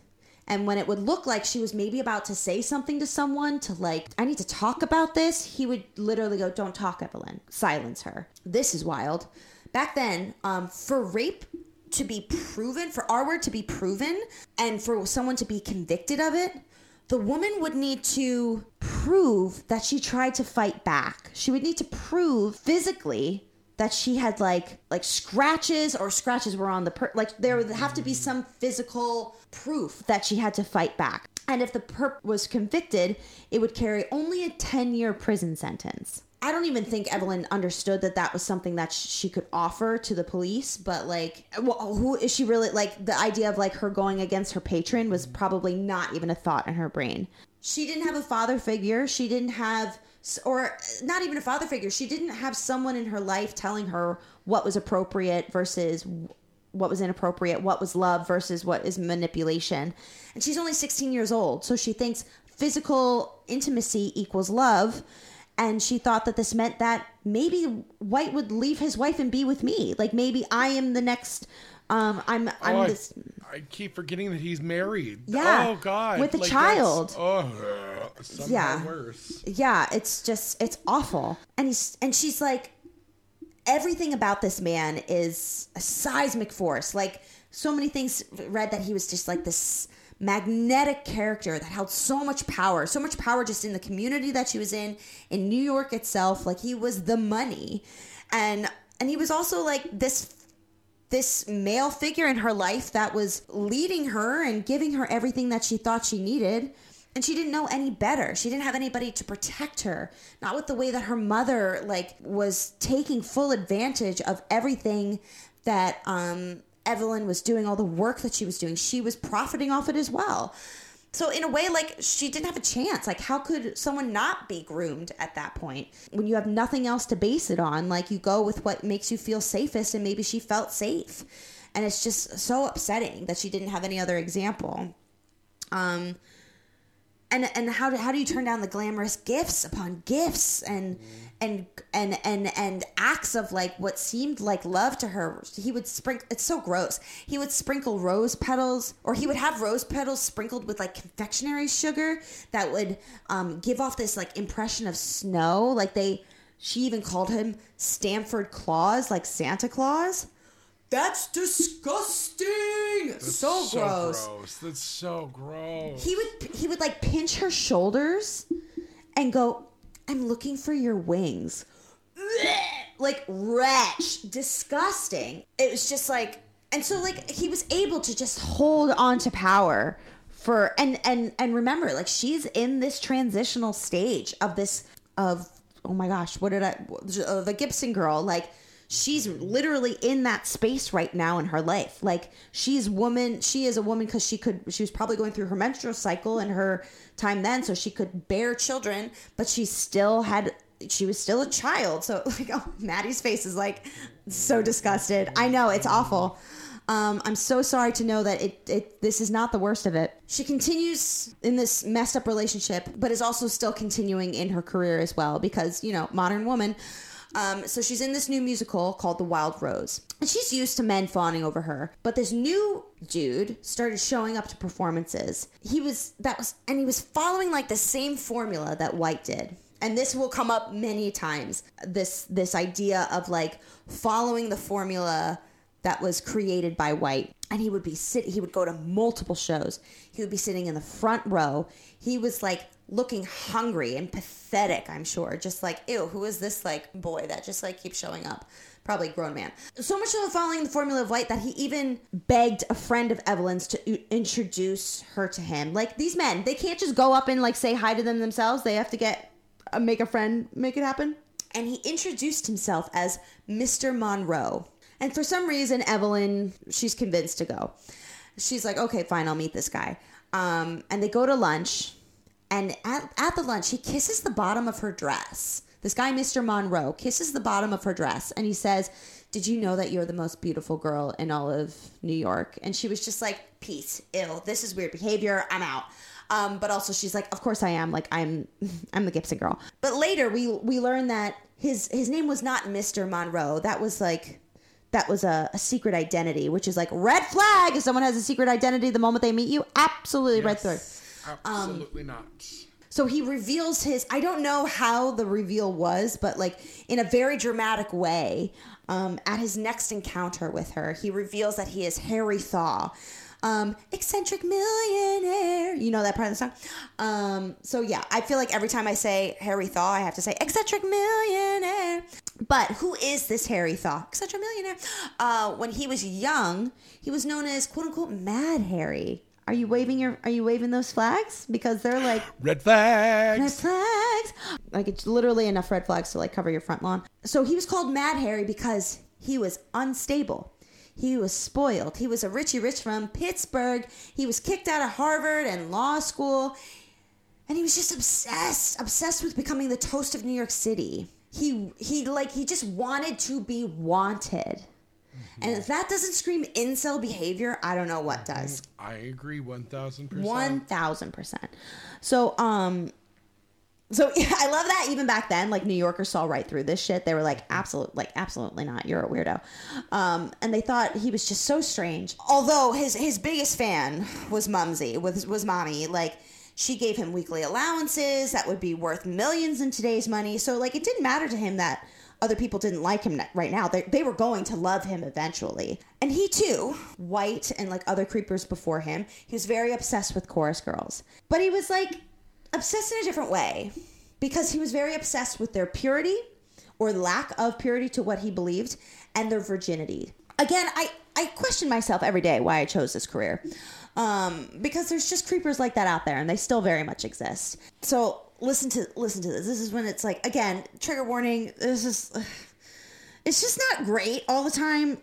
And when it would look like she was maybe about to say something to someone, to like, I need to talk about this, he would literally go, don't talk, Evelyn. Silence her. This is wild. Back then, um, for rape to be proven, for R word to be proven, and for someone to be convicted of it, the woman would need to prove that she tried to fight back. She would need to prove physically that she had like like scratches or scratches were on the per- like there would have to be some physical proof that she had to fight back. And if the perp was convicted, it would carry only a ten-year prison sentence. I don't even think Evelyn understood that that was something that she could offer to the police, but like, well, who is she really? Like the idea of like her going against her patron was probably not even a thought in her brain. She didn't have a father figure. She didn't have, or not even a father figure. She didn't have someone in her life telling her what was appropriate versus what was inappropriate, what was love versus what is manipulation. And she's only sixteen years old. So she thinks physical intimacy equals love. And she thought that this meant that maybe White would leave his wife and be with me. Like maybe I am the next, um, I'm, I'm oh, this. I, I keep forgetting that he's married. Yeah. Oh God. With a like child. Oh, somehow yeah. worse. Yeah. It's just, it's awful. And he's, and she's like, everything about this man is a seismic force. Like so many things read that he was just like this magnetic character that held so much power, so much power just in the community that she was in, in New York itself. Like he was the money. And, and he was also like this, this male figure in her life that was leading her and giving her everything that she thought she needed. And she didn't know any better. She didn't have anybody to protect her. Not with the way that her mother like was taking full advantage of everything that, um, Evelyn was doing, all the work that she was doing. She was profiting off it as well. So in a way, like, she didn't have a chance. Like, how could someone not be groomed at that point? When you have nothing else to base it on, like, you go with what makes you feel safest, and maybe she felt safe. And it's just so upsetting that she didn't have any other example. Um, and and how do, how do you turn down the glamorous gifts upon gifts and and and and and acts of like what seemed like love to her? He would sprinkle, it's so gross. He would sprinkle rose petals, or he would have rose petals sprinkled with like confectionery sugar that would um, give off this like impression of snow. Like they, she even called him Stanford Claus, like Santa Claus. That's disgusting. That's so, so gross. gross. That's so gross. He would he would like pinch her shoulders and go, I'm looking for your wings. Like, wretch. Disgusting. It was just like, and so like he was able to just hold on to power for, and and and remember, like she's in this transitional stage of this, of, oh my gosh, what did I, uh, the Gibson Girl, like, she's literally in that space right now in her life. Like she's woman, she is a woman because she could, she was probably going through her menstrual cycle in her time then, so she could bear children, but she still had, she was still a child. So like, oh, Maddie's face is like so disgusted. I know, it's awful. Um, I'm so sorry to know that it, it, this is not the worst of it. She continues in this messed up relationship, but is also still continuing in her career as well because, you know, modern woman. Um, so she's in this new musical called The Wild Rose. And she's used to men fawning over her. But this new dude started showing up to performances. He was, that was, and he was following like the same formula that White did. And this will come up many times. This, this idea of like following the formula that was created by White. And he would be sit, he would go to multiple shows. He would be sitting in the front row. He was like looking hungry and pathetic, I'm sure. Just like, ew, who is this like boy that just like keeps showing up? Probably grown man. So much so following the formula of White that he even begged a friend of Evelyn's to introduce her to him. Like these men, they can't just go up and like say hi to them themselves. They have to get, uh, make a friend, make it happen. And he introduced himself as Mister Monroe. And for some reason, Evelyn, she's convinced to go. She's like, okay, fine, I'll meet this guy. Um, and they go to lunch. And at, at the lunch, he kisses the bottom of her dress. This guy, Mister Monroe, kisses the bottom of her dress and he says, "Did you know that you're the most beautiful girl in all of New York?" And she was just like, peace, ew, this is weird behavior, I'm out. Um, but also she's like, of course I am. Like, I'm I'm the Gibson girl. But later we we learn that his his name was not Mister Monroe. That was like, that was a, a secret identity, which is like red flag. If someone has a secret identity the moment they meet you, absolutely yes, red flag. Absolutely um, not. So he reveals his, I don't know how the reveal was, but like in a very dramatic way, um, at his next encounter with her, he reveals that he is Harry Thaw. Um, eccentric millionaire. You know that part of the song? Um, so yeah, I feel like every time I say Harry Thaw, I have to say eccentric millionaire. But who is this Harry Thaw? Eccentric millionaire. Uh, when he was young, he was known as quote unquote Mad Harry. Are you waving your, are you waving those flags? Because they're like red flags, red flags. Like it's literally enough red flags to like cover your front lawn. So he was called Mad Harry because he was unstable. He was spoiled. He was a Richie Rich from Pittsburgh. He was kicked out of Harvard and law school. And he was just obsessed, obsessed with becoming the toast of New York City. He, he like, he just wanted to be wanted. Mm-hmm. And if that doesn't scream incel behavior, I don't know what does. I agree one thousand percent. one thousand percent. So, um... So yeah, I love that even back then, like New Yorkers saw right through this shit. They were like, absolute, like absolutely not. You're a weirdo. Um, and they thought he was just so strange. Although his, his biggest fan was Mumsy, was, was mommy. Like she gave him weekly allowances that would be worth millions in today's money. So like it didn't matter to him that other people didn't like him right now. They, they were going to love him eventually. And he too, White and like other creepers before him, he was very obsessed with chorus girls. But he was like... obsessed in a different way because he was very obsessed with their purity or lack of purity to what he believed and their virginity. Again, I, I question myself every day why I chose this career um, because there's just creepers like that out there and they still very much exist. So listen to listen to this. This is when it's like, again, trigger warning. This is, it's just not great all the time.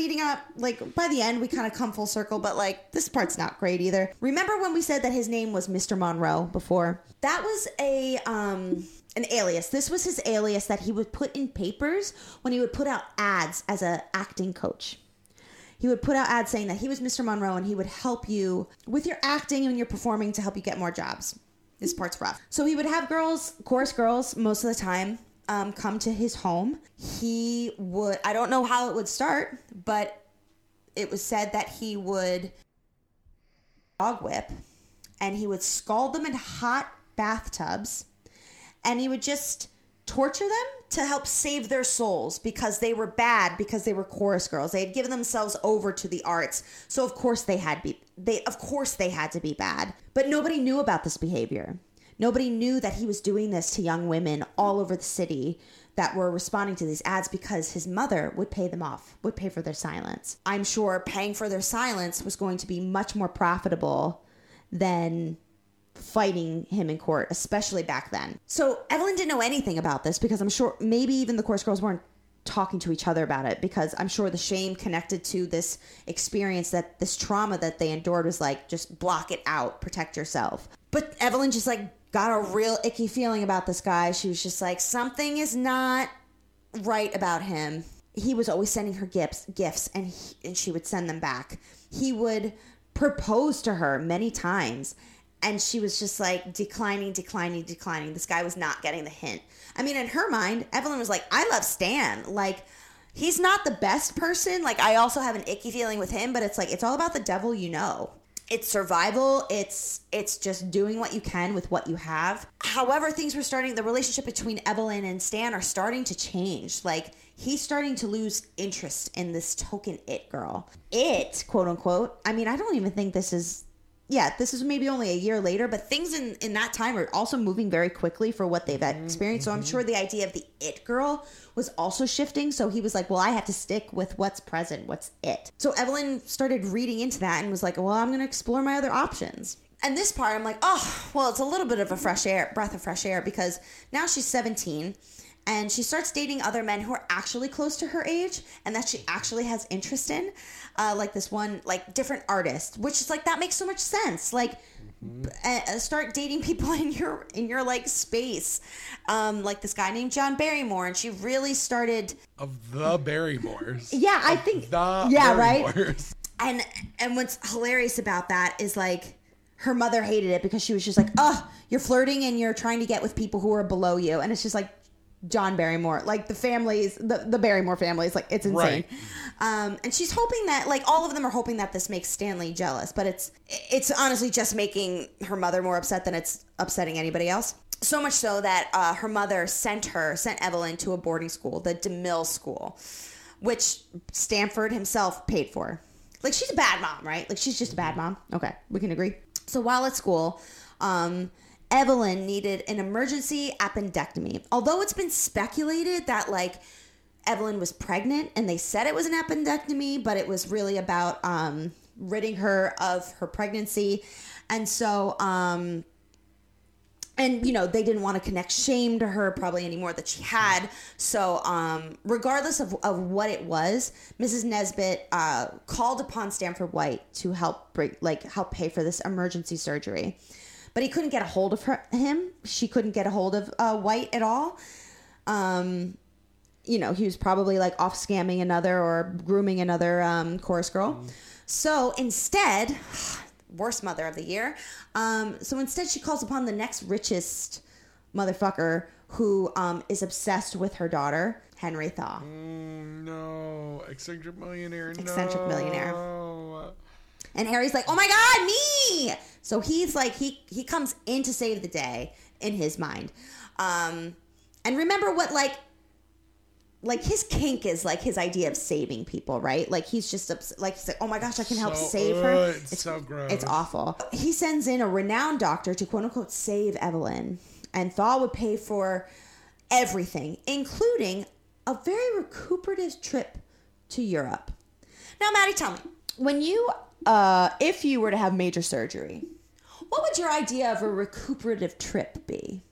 Leading up, like by the end we kind of come full circle, but like this part's not great either. Remember when we said that his name was Mister Monroe before? That was a um an alias. This was his alias that he would put in papers when he would put out ads as a acting coach. He would put out ads saying that he was Mister Monroe and he would help you with your acting and your performing to help you get more jobs. This part's rough. So he would have girls, chorus girls most of the time, Um, come to his home. He would, I don't know how it would start, but it was said that he would dog whip and he would scald them in hot bathtubs and he would just torture them to help save their souls because they were bad, because they were chorus girls. They had given themselves over to the arts. So of course they had be they of course they had to be bad. But nobody knew about this behavior. Nobody knew that he was doing this to young women all over the city that were responding to these ads because his mother would pay them off, would pay for their silence. I'm sure paying for their silence was going to be much more profitable than fighting him in court, especially back then. So Evelyn didn't know anything about this because I'm sure maybe even the chorus girls weren't talking to each other about it because I'm sure the shame connected to this experience, that this trauma that they endured, was like, just block it out, protect yourself. But Evelyn just like got a real icky feeling about this guy. She was just like, something is not right about him. He was always sending her gifts, gifts, and he, and she would send them back. He would propose to her many times, and she was just like declining, declining, declining. This guy was not getting the hint. I mean, in her mind, Evelyn was like, I love Stan. Like, he's not the best person. Like, I also have an icky feeling with him, but it's like, it's all about the devil you know. It's survival. It's it's just doing what you can with what you have. However, things were starting, the relationship between Evelyn and Stan are starting to change. Like, he's starting to lose interest in this token it girl. It, quote unquote. I mean, I don't even think this is, yeah, this is maybe only a year later, but things in, in that time are also moving very quickly for what they've experienced. Mm-hmm. So I'm sure the idea of the it girl was also shifting. So he was like, well, I have to stick with what's present, what's it. So Evelyn started reading into that and was like, well, I'm going to explore my other options. And this part, I'm like, oh, well, it's a little bit of a fresh air, breath of fresh air, because now she's seventeen and she starts dating other men who are actually close to her age and that she actually has interest in, uh, like this one, like different artist, which is like, that makes so much sense. Like, mm-hmm. uh, start dating people in your, in your like space, um, like this guy named John Barrymore. And she really started of the Barrymores. Yeah, I think. The yeah, Barrymores. Right. And, and what's hilarious about that is like, her mother hated it because she was just like, oh, you're flirting and you're trying to get with people who are below you. And it's just like John Barrymore, like the families, the, the Barrymore families, like it's insane. Right. Um, and she's hoping that like all of them are hoping that this makes Stanley jealous, but it's, it's honestly just making her mother more upset than it's upsetting anybody else. So much so that uh, her mother sent her, sent Evelyn to a boarding school, the DeMille School, which Stanford himself paid for. Like she's a bad mom, right? Like she's just a bad mom. Okay. We can agree. So while at school, um, Evelyn needed an emergency appendectomy. Although it's been speculated that like Evelyn was pregnant and they said it was an appendectomy, but it was really about um, ridding her of her pregnancy. And so, um, and you know, they didn't want to connect shame to her probably anymore that she had. So um, regardless of, of what it was, Missus Nesbitt uh, called upon Stanford White to help break, like help pay for this emergency surgery. But he couldn't get a hold of her, him. She couldn't get a hold of uh, White at all. Um, you know, he was probably like off scamming another or grooming another um, chorus girl. Mm. So instead... worst mother of the year. Um, so instead she calls upon the next richest motherfucker who um, is obsessed with her daughter, Henry Thaw. Mm, no. Eccentric millionaire. No. Eccentric millionaire. And Harry's like, oh my God, me! So he's like, he, he comes in to save the day in his mind. Um, and remember what like, like his kink is like his idea of saving people, right? Like he's just ups- like, he's like, oh my gosh, I can help so, save her. Uh, it's, it's so gross. It's awful. He sends in a renowned doctor to quote unquote save Evelyn, and Thaw would pay for everything, including a very recuperative trip to Europe. Now, Maddie, tell me, when you, uh, if you were to have major surgery, what would your idea of a recuperative trip be?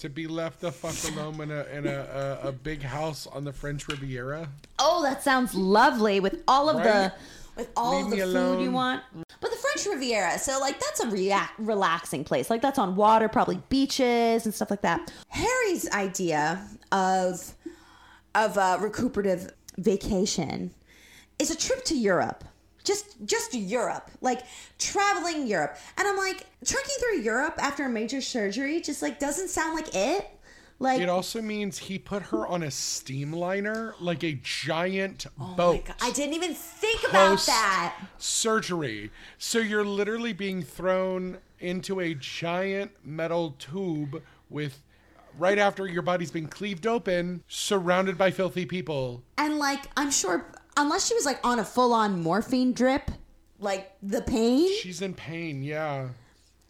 To be left the fuck alone in a in a, a, a big house on the French Riviera. Oh, that sounds lovely with all of right? the with all of the food alone. You want. But the French Riviera, so like that's a rea- relaxing place. Like that's on water, probably beaches and stuff like that. Harry's idea of of a recuperative vacation is a trip to Europe. Just just Europe, like traveling Europe. And I'm like, trekking through Europe after a major surgery just like doesn't sound like it. Like it also means he put her on a steamliner, like a giant oh boat. My God. I didn't even think about that. Surgery. So you're literally being thrown into a giant metal tube with right after your body's been cleaved open, surrounded by filthy people. And like, I'm sure... unless she was, like, on a full-on morphine drip. Like, the pain. She's in pain, yeah.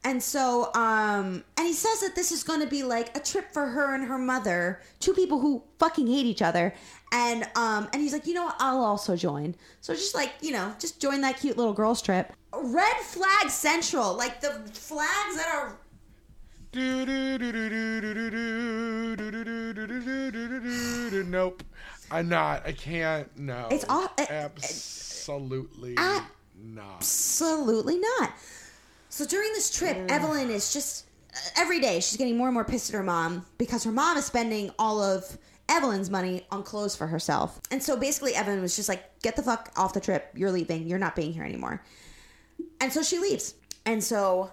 And so, um... and he says that this is going to be, like, a trip for her and her mother. Two people who fucking hate each other. And, um... and he's like, you know what? I'll also join. So just, like, you know, just join that cute little girl's trip. Red flag central. Like, the flags that are... Nope. I'm not. I can't. No. It's all uh, absolutely uh, not. Absolutely not. So during this trip, mm. Evelyn is just every day she's getting more and more pissed at her mom because her mom is spending all of Evelyn's money on clothes for herself. And so basically Evelyn was just like, get the fuck off the trip. You're leaving. You're not being here anymore. And so she leaves. And so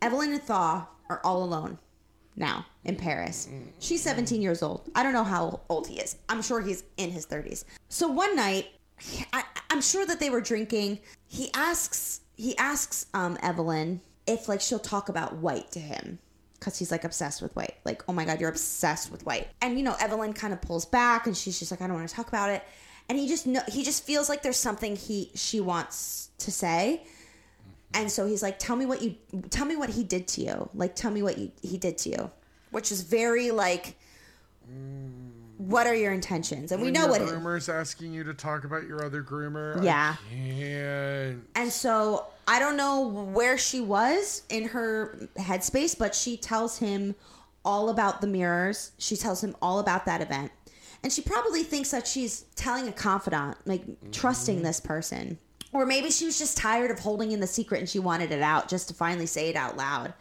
Evelyn and Thaw are all alone now in Paris. She's seventeen years old. I don't know how old he is. I'm sure he's in his thirties. So one night, I, I'm sure that they were drinking. He asks he asks um, Evelyn if like she'll talk about White to him because he's like obsessed with White. Like, oh my God, you're obsessed with White. And you know, Evelyn kind of pulls back and she's just like, I don't want to talk about it. And he just know, he just feels like there's something he she wants to say. And so he's like, tell me what you, tell me what he did to you. Like, tell me what you, he did to you, which is very like, mm. what are your intentions? And when we know what groomer's it, asking you to talk about your other groomer. Yeah. I can't. And so I don't know where she was in her headspace, but she tells him all about the mirrors. She tells him all about that event. And she probably thinks that she's telling a confidant, like mm-hmm. trusting this person. Or maybe she was just tired of holding in the secret and she wanted it out just to finally say it out loud.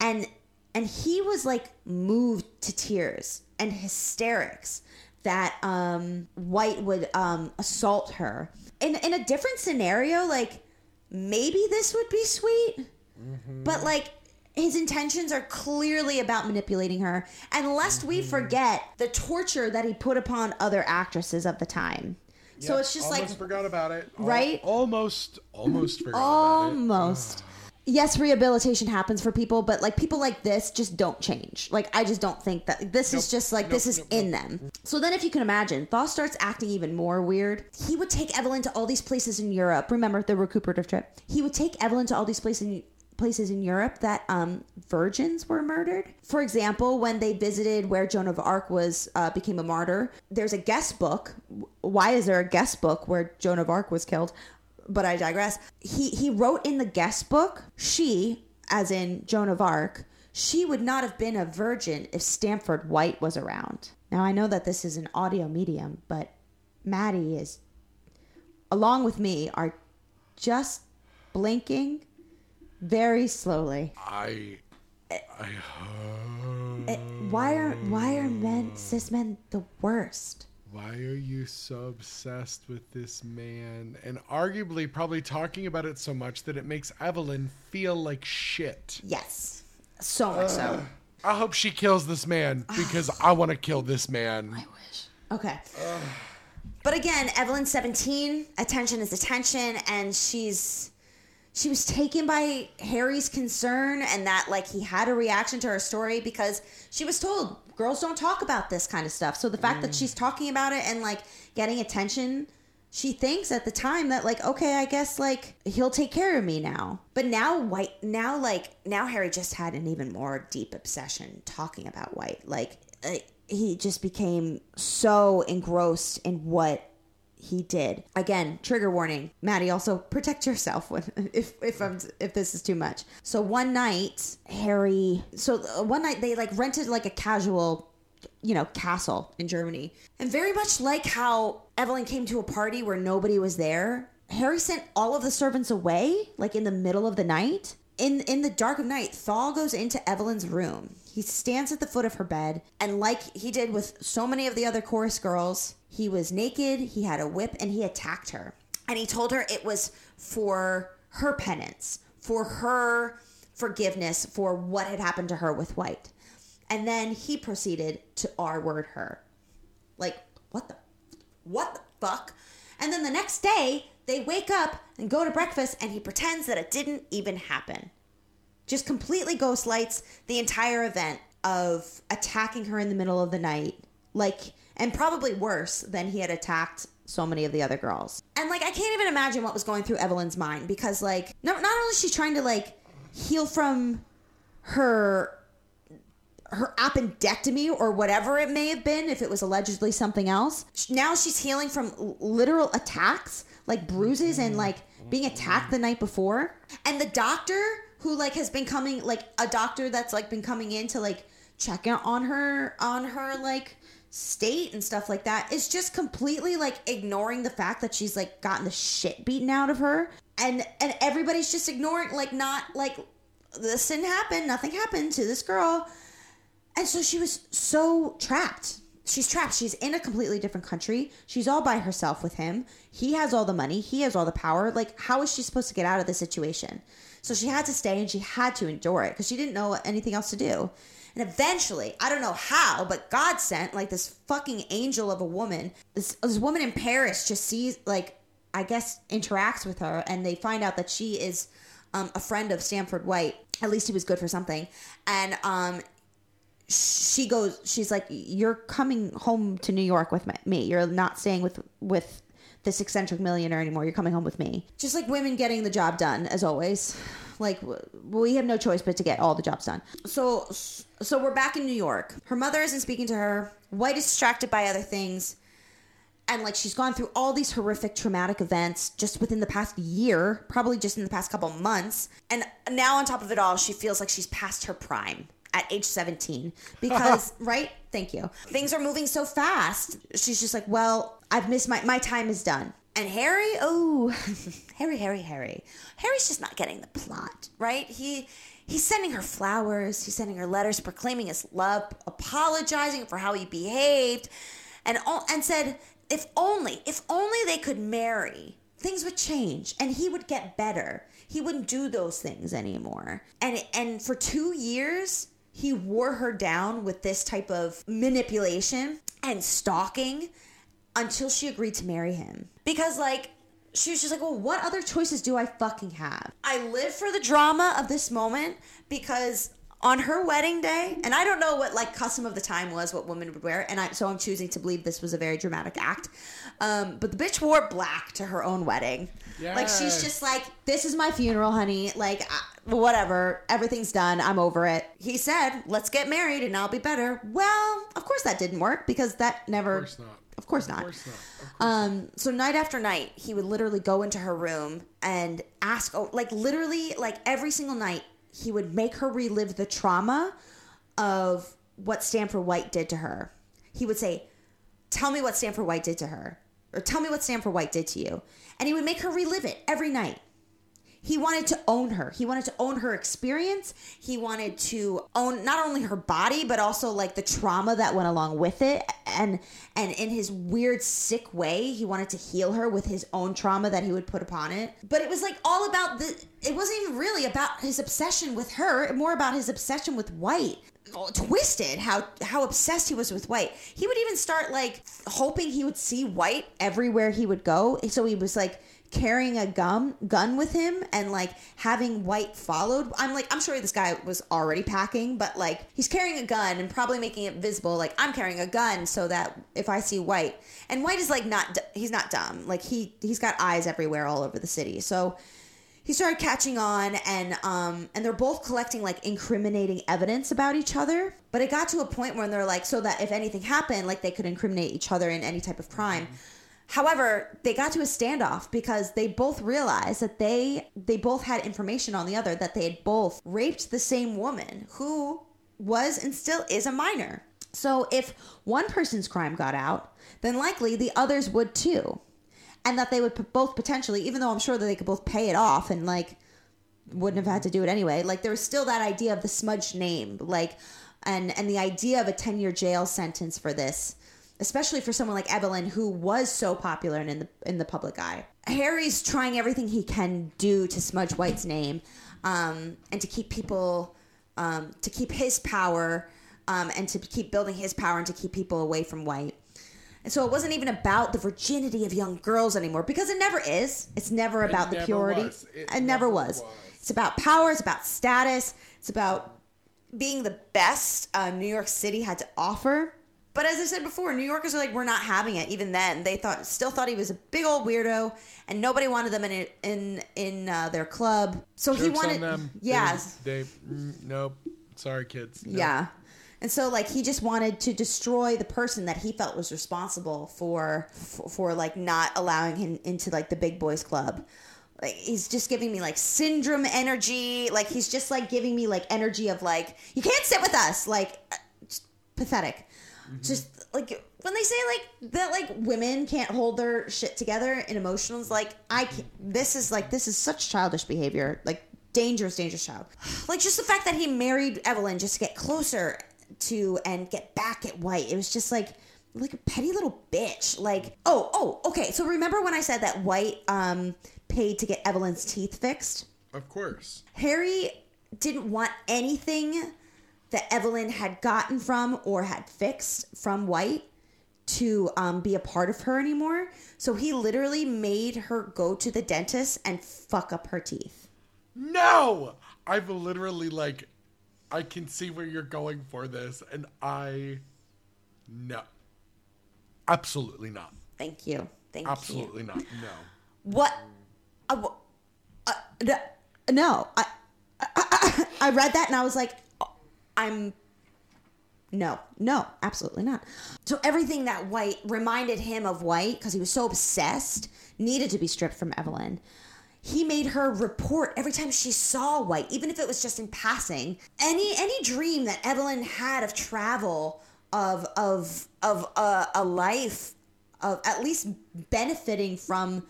And and he was like moved to tears and hysterics that um, White would um, assault her. In in a different scenario, like maybe this would be sweet, mm-hmm. but like his intentions are clearly about manipulating her. And lest mm-hmm. we forget the torture that he put upon other actresses of the time. So yep. it's just almost like... Almost forgot about it. Right? Al- almost, almost forgot almost. about it. Almost. Yes, rehabilitation happens for people, but like people like this just don't change. Like I just don't think that... This nope. is just like, nope. this is nope. in nope. them. So then if you can imagine, Thaw starts acting even more weird. He would take Evelyn to all these places in Europe. Remember the recuperative trip. He would take Evelyn to all these places in places in Europe that um, virgins were murdered. For example, when they visited where Joan of Arc was uh, became a martyr, there's a guest book. Why is there a guest book where Joan of Arc was killed? But I digress. He he wrote in the guest book, she, as in Joan of Arc, she would not have been a virgin if Stanford White was around. Now, I know that this is an audio medium, but Maddie is, along with me, are just blinking very slowly. I, I uh, why are why are men cis men the worst? Why are you so obsessed with this man? And arguably, probably talking about it so much that it makes Evelyn feel like shit. Yes, so much uh, so. I hope she kills this man because I want to kill this man. I wish. Okay. Uh. But again, Evelyn's seventeen. Attention is attention, and she's. She was taken by Harry's concern and that, like, he had a reaction to her story because she was told girls don't talk about this kind of stuff. So the fact mm. that she's talking about it and, like, getting attention, she thinks at the time that, like, okay, I guess, like, he'll take care of me now. But now White, now, like, now Harry just had an even more deep obsession talking about White. Like, uh, he just became so engrossed in what he did. Again, trigger warning. Maddie, also protect yourself when, if if I'm, if this is too much. So one night, Harry... So one night they like rented like a casual, you know, castle in Germany. And very much like how Evelyn came to a party where nobody was there, Harry sent all of the servants away, like in the middle of the night. In, in the dark of night, Thaw goes into Evelyn's room. He stands at the foot of her bed, and like he did with so many of the other chorus girls, he was naked, he had a whip, and he attacked her. And he told her it was for her penance, for her forgiveness for what had happened to her with White. And then he proceeded to R-word her. Like, what the, what the fuck? And then the next day, they wake up and go to breakfast, and he pretends that it didn't even happen. Just completely ghostlights the entire event of attacking her in the middle of the night. Like, and probably worse than he had attacked so many of the other girls. And, like, I can't even imagine what was going through Evelyn's mind because, like, not, not only is she trying to, like, heal from her... her appendectomy or whatever it may have been, if it was allegedly something else. Now she's healing from literal attacks, like bruises and like being attacked the night before. And the doctor who like has been coming, like a doctor that's like been coming in to like check out on her, on her like state and stuff like that is just completely like ignoring the fact that she's like gotten the shit beaten out of her. And, and everybody's just ignoring, like not like this didn't happen. Nothing happened to this girl. And so she was so trapped. She's trapped. She's in a completely different country. She's all by herself with him. He has all the money. He has all the power. Like, how is she supposed to get out of this situation? So she had to stay and she had to endure it because she didn't know anything else to do. And eventually, I don't know how, but God sent like this fucking angel of a woman. This, this woman in Paris just sees, like, I guess interacts with her. And they find out that she is um, a friend of Stanford White. At least he was good for something. And, um... she goes, she's like, you're coming home to New York with my, me. You're not staying with, with this eccentric millionaire anymore. You're coming home with me. Just like women getting the job done, as always. Like, we have no choice but to get all the jobs done. So, so we're back in New York. Her mother isn't speaking to her. White is distracted by other things. And like, she's gone through all these horrific traumatic events just within the past year, probably just in the past couple months. And now on top of it all, she feels like she's past her prime. at age seventeen because, right? Thank you. Things are moving so fast. She's just like, well, I've missed my, my time is done. And Harry, oh, Harry, Harry, Harry. Harry's just not getting the plot, right? He He's sending her flowers. He's sending her letters proclaiming his love, apologizing for how he behaved, and and said, if only, if only they could marry, things would change and he would get better. He wouldn't do those things anymore. And and for two years, he wore her down with this type of manipulation and stalking until she agreed to marry him. Because, like, she was just like, well, what other choices do I fucking have? I live for the drama of this moment because on her wedding day, and I don't know what, like, custom of the time was, what women would wear, and I, so I'm choosing to believe this was a very dramatic act. Um, but the bitch wore black to her own wedding. Yes. Like, she's just like, this is my funeral, honey. Like, I, whatever. Everything's done. I'm over it. He said, let's get married and I'll be better. Well, of course that didn't work because that never... Of course not. Of course not. Of course not. Of course um, not. So night after night, he would literally go into her room and ask, oh, like literally, like every single night, he would make her relive the trauma of what Stanford White did to her. He would say, tell me what Stanford White did to her, or tell me what Stanford White did to you. And he would make her relive it every night. He wanted to own her. He wanted to own her experience. He wanted to own not only her body, but also like the trauma that went along with it. And and in his weird, sick way, he wanted to heal her with his own trauma that he would put upon it. But it was like all about the, it wasn't even really about his obsession with her, more about his obsession with White. Twisted how how obsessed he was with White. He would even start like hoping he would see White everywhere he would go. So he was like, carrying a gum gun with him and like having White followed. I'm like, I'm sure this guy was already packing, but like he's carrying a gun and probably making it visible. Like, I'm carrying a gun so that if I see White, and White is like, not, he's not dumb. Like he, he's got eyes everywhere all over the city. So he started catching on, and, um, and they're both collecting like incriminating evidence about each other. But it got to a point where they're like, so that if anything happened, like they could incriminate each other in any type of crime. Mm-hmm. However, they got to a standoff because they both realized that they they both had information on the other, that they had both raped the same woman who was and still is a minor. So if one person's crime got out, then likely the others would too. And that they would both potentially, even though I'm sure that they could both pay it off and like wouldn't have had to do it anyway, like there was still that idea of the smudged name, like and, and the idea of a ten-year jail sentence for this. Especially for someone like Evelyn, who was so popular and in the in the public eye. Harry's trying everything he can do to smudge White's name, um, and to keep people, um, to keep his power, um, and to keep building his power and to keep people away from White. And so it wasn't even about the virginity of young girls anymore, because it never is. It's never about the purity. It never was. It's about power. It's about status. It's about being the best uh, New York City had to offer. But as I said before, New Yorkers are like, we're not having it. Even then, they thought, still thought he was a big old weirdo, and nobody wanted them in in in uh, their club. So Jokes he wanted, on them. Yeah. They, they, nope, sorry, kids. Nope. Yeah, and so like he just wanted to destroy the person that he felt was responsible for for, for like not allowing him into like the big boys club. Like, he's just giving me, like, syndrome energy. Like he's just like giving me like energy of like, you can't sit with us. Like, pathetic. Mm-hmm. Just like when they say like that, like women can't hold their shit together in emotions. Like I, can't, this is like this is such childish behavior. Like dangerous, dangerous child. Like just the fact that he married Evelyn just to get closer to and get back at White. It was just like like a petty little bitch. Like oh oh okay. So remember when I said that White um paid to get Evelyn's teeth fixed? Of course. Harry didn't want anything that Evelyn had gotten from or had fixed from White to um, be a part of her anymore. So he literally made her go to the dentist and fuck up her teeth. No! I've literally, like, I can see where you're going for this, and I, no. Absolutely not. Thank you. Thank Absolutely you. Absolutely not. No. What? Uh, uh, no. I, I, I read that, and I was like, I'm, no, no, absolutely not. So everything that White reminded him of White, because he was so obsessed, needed to be stripped from Evelyn. He made her report every time she saw White, even if it was just in passing. Any any dream that Evelyn had of travel, of of of uh, a life, of at least benefiting from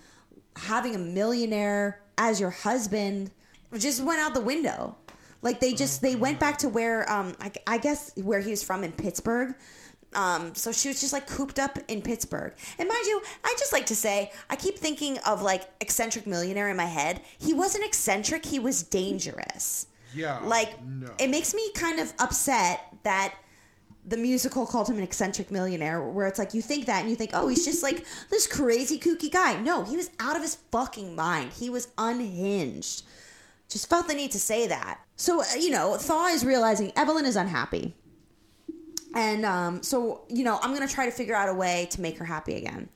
having a millionaire as your husband, just went out the window. Like they just they went back to where um I, I guess where he was from in Pittsburgh. Um, so she was just like cooped up in Pittsburgh. And mind you, I just like to say, I keep thinking of like eccentric millionaire in my head. He wasn't eccentric. He was dangerous. Yeah. Like no. It makes me kind of upset that the musical called him an eccentric millionaire, where it's like, you think that and you think, oh, he's just like this crazy kooky guy. No, he was out of his fucking mind. He was unhinged. Just felt the need to say that. So, you know, Thaw is realizing Evelyn is unhappy. And um, so, you know, I'm going to try to figure out a way to make her happy again.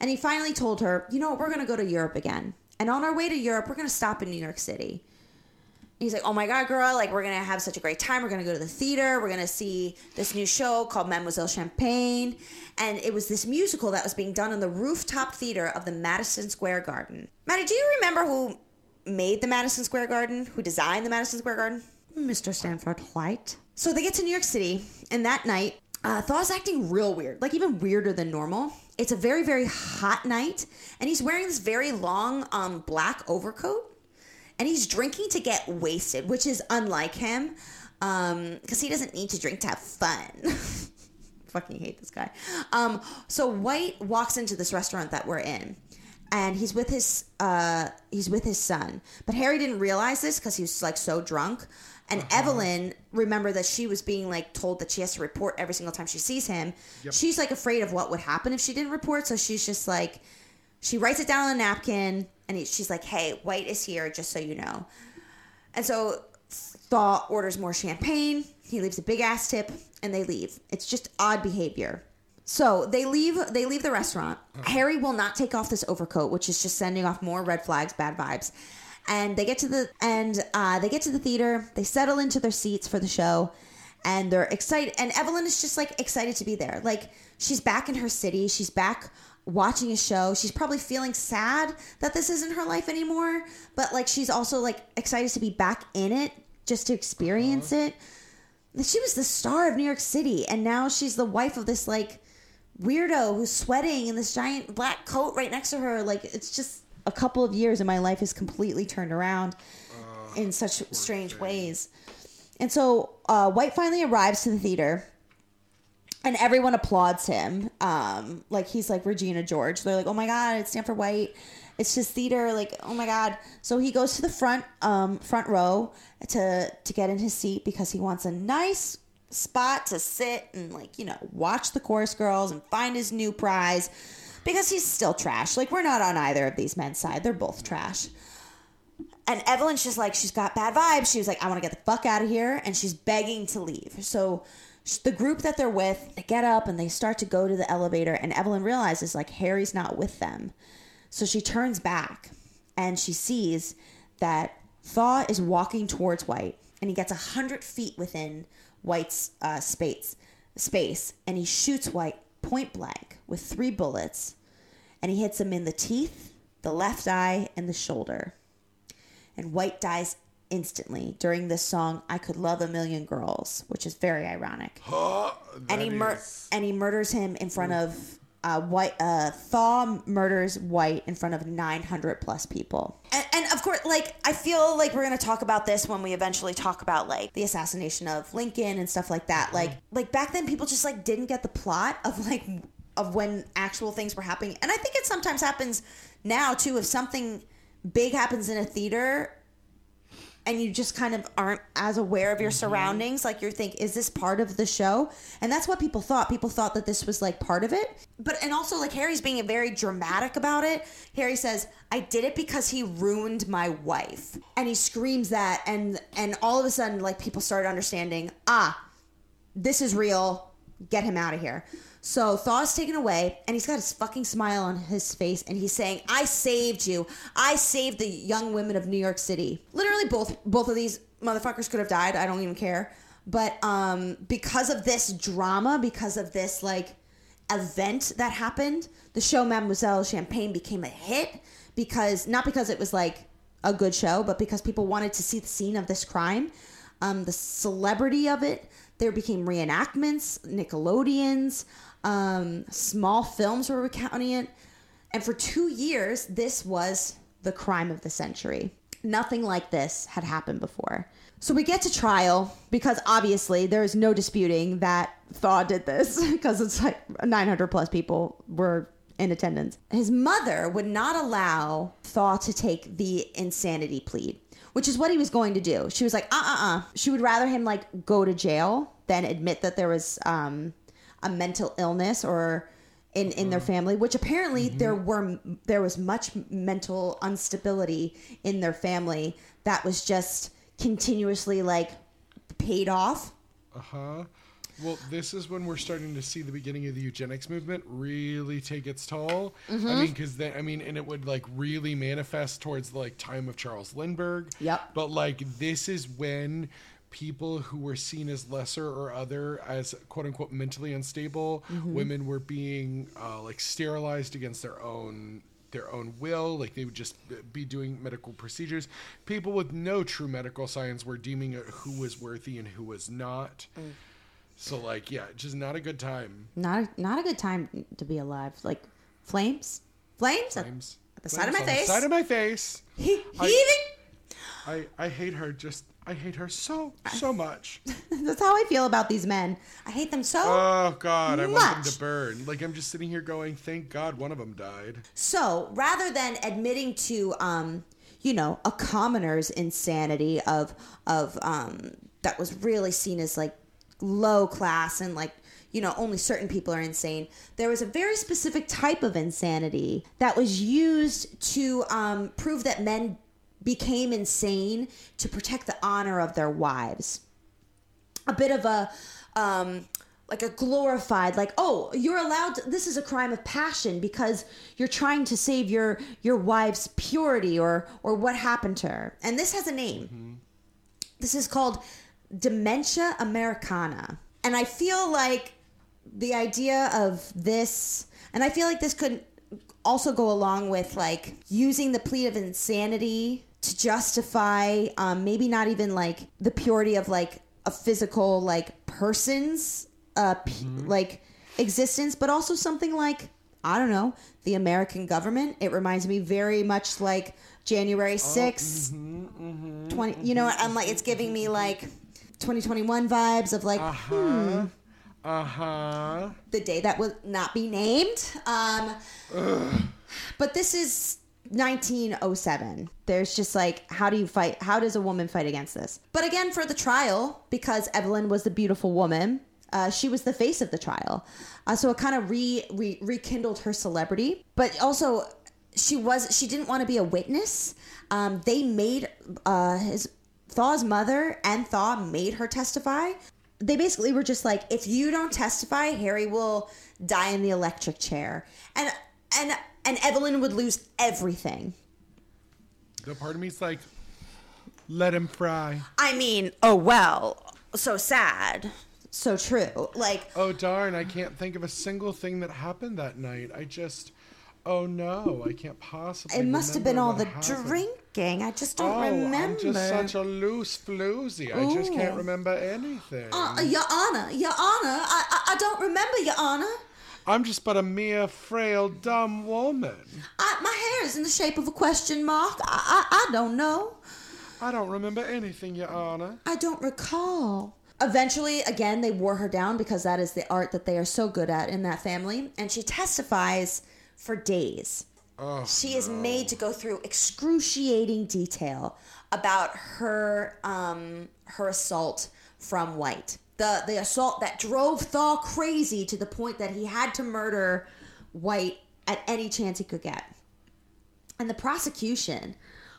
And he finally told her, you know, we're going to go to Europe again. And on our way to Europe, we're going to stop in New York City. And he's like, oh, my God, girl, like, we're going to have such a great time. We're going to go to the theater. We're going to see this new show called Mademoiselle Champagne. And it was this musical that was being done in the rooftop theater of the Madison Square Garden. Maddie, do you remember who made the Madison Square Garden? Who designed the Madison Square Garden? Mister Stanford White. So they get to New York City, and that night, uh, Thaw's acting real weird, like even weirder than normal. It's a very, very hot night, and he's wearing this very long um, black overcoat, and he's drinking to get wasted, which is unlike him, because um, he doesn't need to drink to have fun. Fucking hate this guy. Um, so White walks into this restaurant that we're in, and he's with his uh, he's with his son, but Harry didn't realize this because he was like so drunk. And uh-huh. Evelyn, remember that she was being, like, told that she has to report every single time she sees him. Yep. She's, like, afraid of what would happen if she didn't report. So she's just, like, she writes it down on a napkin. And he, she's like, hey, White is here, just so you know. And so Thaw orders more champagne. He leaves a big-ass tip. And they leave. It's just odd behavior. So they leave They leave the restaurant. Uh-huh. Harry will not take off this overcoat, which is just sending off more red flags, bad vibes. And they get to the and uh, they get to the theater. They settle into their seats for the show, and they're excited. And Evelyn is just like excited to be there. Like she's back in her city. She's back watching a show. She's probably feeling sad that this isn't her life anymore. But like she's also like excited to be back in it, just to experience uh-huh. it. She was the star of New York City, and now she's the wife of this like weirdo who's sweating in this giant black coat right next to her. Like it's just. A couple of years and my life is completely turned around uh, in such strange thing. ways. And so uh, White finally arrives to the theater and everyone applauds him. Um, like he's like Regina George. They're like, oh my God, it's Stanford White. It's just theater. Like, oh my God. So he goes to the front um, front row to, to get in his seat because he wants a nice spot to sit and like, you know, watch the chorus girls and find his new prize. Because he's still trash. Like, we're not on either of these men's side. They're both trash. And Evelyn's just like, she's got bad vibes. She was like, I want to get the fuck out of here. And she's begging to leave. So the group that they're with, they get up and they start to go to the elevator. And Evelyn realizes, like, Harry's not with them. So she turns back and she sees that Thaw is walking towards White. And he gets one hundred feet within White's uh, space, space. And he shoots White point blank with three bullets. And he hits him in the teeth, the left eye, and the shoulder. And White dies instantly during this song, I Could Love a Million Girls, which is very ironic. and, he mur- is... and he murders him in front of, uh, White. Uh, Thaw murders White in front of nine hundred plus people. And, and of course, like, I feel like we're going to talk about this when we eventually talk about, like, the assassination of Lincoln and stuff like that. Like, like back then, people just, like, didn't get the plot of, like... of when actual things were happening. And I think it sometimes happens now too. If something big happens in a theater and you just kind of aren't as aware of your surroundings, like you think, is this part of the show? And that's what people thought. People thought that this was like part of it. But, and also like Harry's being very dramatic about it. Harry says, I did it because he ruined my wife. And he screams that. And, and all of a sudden, like people started understanding, ah, this is real. Get him out of here. So Thaw's taken away, and he's got his fucking smile on his face, and he's saying, I saved you. I saved the young women of New York City. Literally both both of these motherfuckers could have died. I don't even care. But um, because of this drama, because of this, like, event that happened, the show Mademoiselle Champagne became a hit. because Not because it was, like, a good show, but because people wanted to see the scene of this crime, um, the celebrity of it, there became reenactments, Nickelodeons, um, small films were recounting it. And for two years, this was the crime of the century. Nothing like this had happened before. So we get to trial because obviously there is no disputing that Thaw did this because it's like nine hundred plus people were in attendance. His mother would not allow Thaw to take the insanity plea, which is what he was going to do. She was like, uh-uh-uh. She would rather him like go to jail than admit that there was um, a mental illness or in, in their family, which apparently mm-hmm. there were there was much mental instability in their family that was just continuously like paid off. Uh-huh. Well, this is when we're starting to see the beginning of the eugenics movement really take its toll. Mm-hmm. I mean, because then, I mean, and it would like really manifest towards like time of Charles Lindbergh. Yep. But like, this is when people who were seen as lesser or other, as quote unquote mentally unstable, mm-hmm. women were being uh, like sterilized against their own. their own will, like they would just be doing medical procedures. People with no true medical science were deeming who was worthy and who was not. Mm. So like, yeah, just not a good time. Not a, not a good time to be alive. Like flames, flames, flames. At, at the flames side of my face. The side of my face. He, he I, even... I, I hate her. Just, I hate her so, so much. That's how I feel about these men. I hate them so Oh, God, much. I want them to burn. Like, I'm just sitting here going, thank God one of them died. So, rather than admitting to, um, you know, a commoner's insanity of, of um, that was really seen as, like, low class and, like, you know, only certain people are insane. There was a very specific type of insanity that was used to um, prove that men became insane to protect the honor of their wives. A bit of a, um, like a glorified, like, oh, you're allowed to, this is a crime of passion because you're trying to save your, your wife's purity or, or what happened to her. And this has a name. Mm-hmm. This is called Dementia Americana. And I feel like the idea of this, and I feel like this could also go along with like using the plea of insanity to justify um, maybe not even like the purity of like a physical like person's uh, p- mm-hmm. like existence, but also something like, I don't know, the American government. It reminds me very much like January sixth, oh, mm-hmm, mm-hmm, twenty mm-hmm, you know, I'm like, it's giving me like twenty twenty-one vibes of like, uh-huh. hmm. Uh-huh. The day that will not be named. Um, but this is nineteen oh seven. There's just like, how do you fight? How does a woman fight against this? But again, for the trial, because Evelyn was the beautiful woman, uh, she was the face of the trial. Uh, so it kind of re, re rekindled her celebrity. But also, she was she didn't want to be a witness. Um, they made uh, his Thaw's mother and Thaw made her testify. They basically were just like, if you don't testify, Harry will die in the electric chair. And and and Evelyn would lose everything. The part of me's like, let him fry. I mean, oh, well, so sad. So true. Like, oh, darn, I can't think of a single thing that happened that night. I just, oh, no, I can't possibly. It must have been all the happened. drinking. I just don't oh, remember. I'm just such a loose floozy. Ooh. I just can't remember anything. Uh, Your Honor, Your Honor, I, I I don't remember, Your Honor. I'm just but a mere frail, dumb woman. I, my hair is in the shape of a question mark. I, I, I don't know. I don't remember anything, Your Honor. I don't recall. Eventually, again, they wore her down because that is the art that they are so good at in that family. And she testifies for days. Oh, she is no. made to go through excruciating detail about her um, her assault from White. The the assault that drove Thaw crazy to the point that he had to murder White at any chance he could get. And the prosecution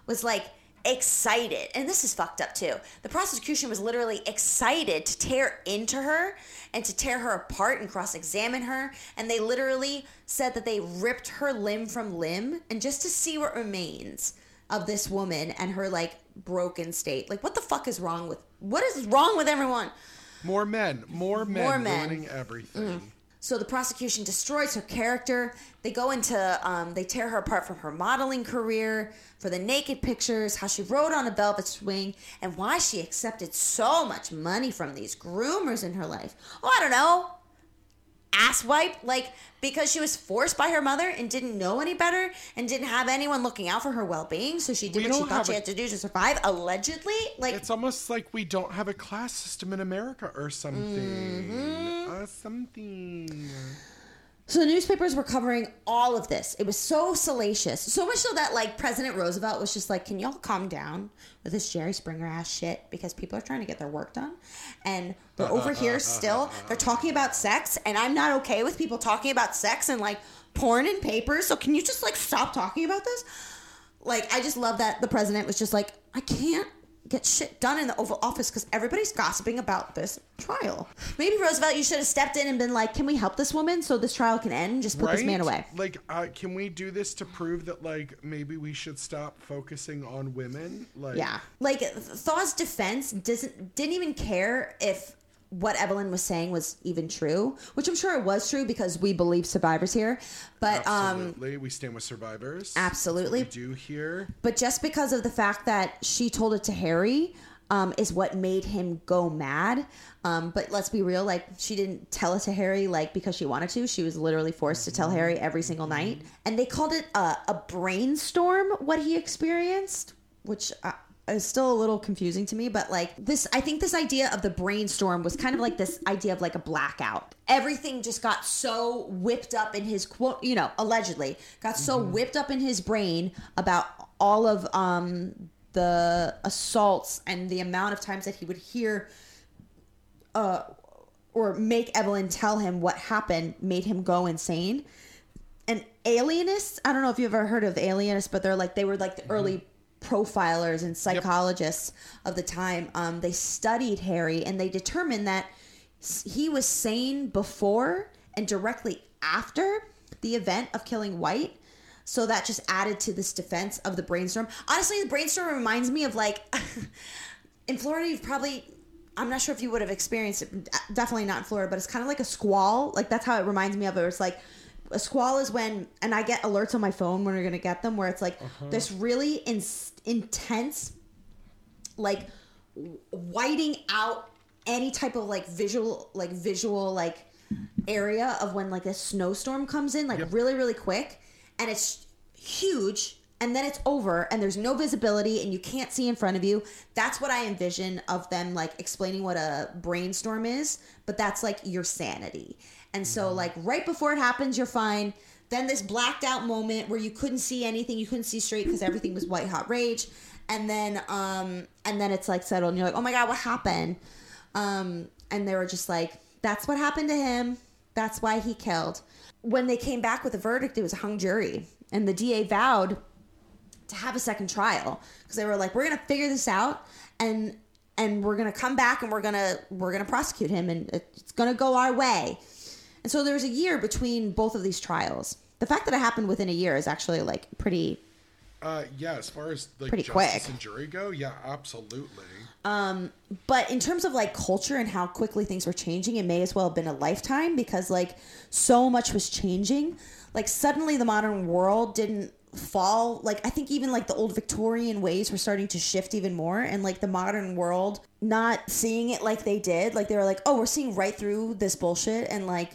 was like excited. And this is fucked up too. The prosecution was literally excited to tear into her and to tear her apart and cross-examine her. And they literally said that they ripped her limb from limb and just to see what remains of this woman and her like broken state. Like, what the fuck is wrong with, what is wrong with everyone? More men, more men, more men. ruining everything. Mm. So the prosecution destroys her character. They go into, um, they tear her apart from her modeling career, for the naked pictures, how she rode on a velvet swing, and why she accepted so much money from these groomers in her life. Oh, I don't know. Asswipe, like, because she was forced by her mother and didn't know any better and didn't have anyone looking out for her well-being, so she did we what she thought she a, had to do to survive, allegedly. Like, it's almost like we don't have a class system in America or something. Mm-hmm. Or something. So the newspapers were covering all of this. It was so salacious. So much so that, like, President Roosevelt was just like, can y'all calm down with this Jerry Springer-ass shit? Because people are trying to get their work done. And we're over here still. They're talking about sex. And I'm not okay with people talking about sex and, like, porn and papers. So can you just, like, stop talking about this? Like, I just love that the president was just like, I can't get shit done in the Oval Office because everybody's gossiping about this trial. Maybe, Roosevelt, you should have stepped in and been like, can we help this woman so this trial can end? Just put right? this man away. Like, uh, can we do this to prove that, like, maybe we should stop focusing on women? Like, yeah. Like, Thaw's defense doesn't didn't even care if what Evelyn was saying was even true, which I'm sure it was true because we believe survivors here. But absolutely, um, we stand with survivors. Absolutely, we do here. But just because of the fact that she told it to Harry, um, is what made him go mad. Um, but let's be real, like, she didn't tell it to Harry like because she wanted to. She was literally forced to tell Harry every single night, and they called it a, a brainstorm what he experienced, which. Uh, It's still a little confusing to me, but like this, I think this idea of the brainstorm was kind of like this idea of like a blackout. Everything just got so whipped up in his quote, you know, allegedly got so mm-hmm. whipped up in his brain about all of um, the assaults and the amount of times that he would hear uh, or make Evelyn tell him what happened made him go insane. And alienists, I don't know if you've ever heard of alienists, but they're like, they were like the mm-hmm. early profilers and psychologists yep. of the time. Um, they studied Harry and they determined that he was sane before and directly after the event of killing White. So that just added to this defense of the brainstorm. Honestly, the brainstorm reminds me of like in Florida, you've probably, I'm not sure if you would have experienced it, definitely not in Florida, but it's kind of like a squall. Like that's how it reminds me of it. It's like, a squall is when, and I get alerts on my phone when we're going to get them, where it's like uh-huh. this really in, intense, like whiting out any type of like visual, like visual, like area of when like a snowstorm comes in, like yep. really, really quick. And it's huge. And then it's over and there's no visibility and you can't see in front of you. That's what I envision of them like explaining what a brainstorm is. But that's like your sanity. And so like right before it happens, you're fine. Then this blacked out moment where you couldn't see anything. You couldn't see straight because everything was white hot rage. And then um, and then it's like settled and you're like, oh, my God, what happened? Um, and they were just like, that's what happened to him. That's why he killed. When they came back with a verdict, it was a hung jury and the D A vowed to have a second trial because they were like, we're gonna figure this out and and we're gonna come back and we're gonna we're gonna prosecute him and it's gonna go our way. And so there was a year between both of these trials. The fact that it happened within a year is actually like pretty uh yeah as far as like pretty justice quick and jury go. Yeah, absolutely. Um but in terms of like culture and how quickly things were changing, it may as well have been a lifetime because like so much was changing. Like suddenly the modern world didn't fall, like I think even like the old Victorian ways were starting to shift even more, and like the modern world not seeing it like they did, like they were like, oh, we're seeing right through this bullshit and like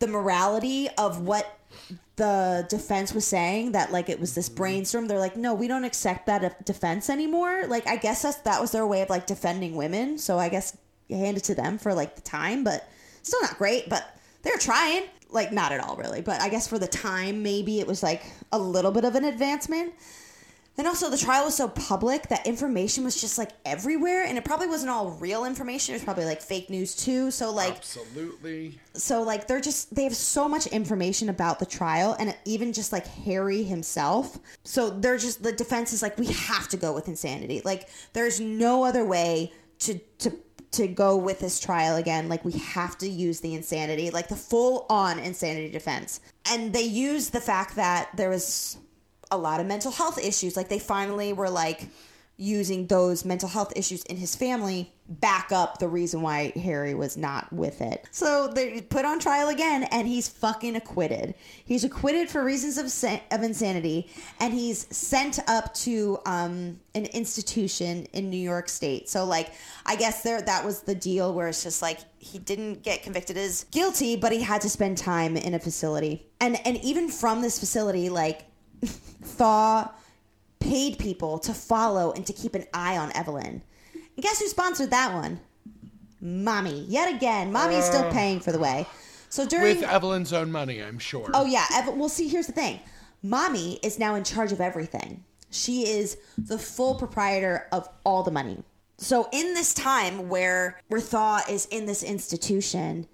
the morality of what the defense was saying, that like it was this brainstorm. They're like, no, we don't accept that defense anymore. Like I guess that's, that was their way of like defending women, so I guess you hand it to them for like the time, but still not great, but they're trying. Like, not at all, really. But I guess for the time, maybe it was, like, a little bit of an advancement. Then also, the trial was so public that information was just, like, everywhere. And it probably wasn't all real information. It was probably, like, fake news, too. So, like... Absolutely. So, like, they're just... They have so much information about the trial. And even just, like, Harry himself. So, they're just... The defense is, like, we have to go with insanity. Like, there's no other way to... to to go with this trial again. Like, we have to use the insanity, like the full-on insanity defense. And they used the fact that there was a lot of mental health issues. Like, they finally were like, using those mental health issues in his family back up the reason why Harry was not with it. So they put on trial again, and he's fucking acquitted. He's acquitted for reasons of san- of insanity, and he's sent up to um, an institution in New York State. So, like, I guess there that was the deal where it's just like he didn't get convicted as guilty, but he had to spend time in a facility. And and even from this facility, like, Thaw paid people to follow and to keep an eye on Evelyn. And guess who sponsored that one? Mommy. Yet again, Mommy's uh, still paying for the way. So during... With Evelyn's own money, I'm sure. Oh, yeah. Ev- well, see, here's the thing. Mommy is now in charge of everything. She is the full proprietor of all the money. So in this time where, where Thaw is in this institution,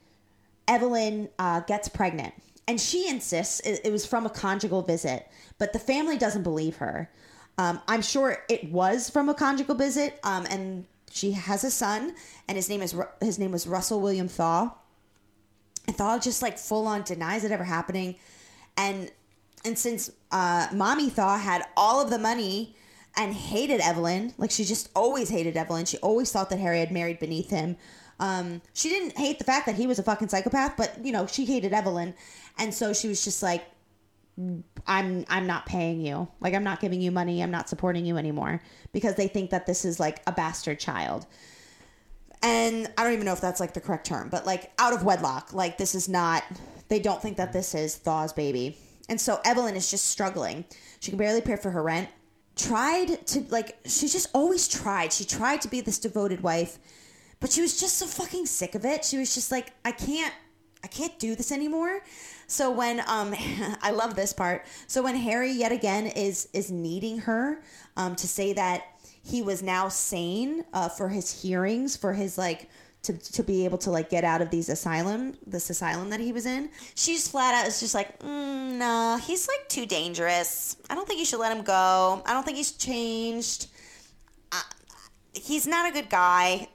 Evelyn uh, gets pregnant. And she insists it, it was from a conjugal visit. But the family doesn't believe her. Um, I'm sure it was from a conjugal visit, um, and she has a son, and his name is his name was Russell William Thaw. And Thaw just like full on denies it ever happening, and and since uh, Mommy Thaw had all of the money and hated Evelyn, like she just always hated Evelyn. She always thought that Harry had married beneath him. Um, she didn't hate the fact that he was a fucking psychopath, but you know she hated Evelyn, and so she was just like, I'm I'm not paying you. Like, I'm not giving you money. I'm not supporting you anymore, because they think that this is like a bastard child. And I don't even know if that's like the correct term, but like out of wedlock, like this is not, they don't think that this is Thaw's baby. And so Evelyn is just struggling. She can barely pay for her rent. Tried to like, she just always tried. She tried to be this devoted wife, but she was just so fucking sick of it. She was just like, I can't, I can't do this anymore. So when, um, I love this part. So when Harry yet again is, is needing her, um, to say that he was now sane, uh, for his hearings, for his, like, to, to be able to like get out of these asylum, this asylum that he was in, she's flat out, is just like, mm, nah, he's like too dangerous. I don't think you should let him go. I don't think he's changed. Uh, he's not a good guy.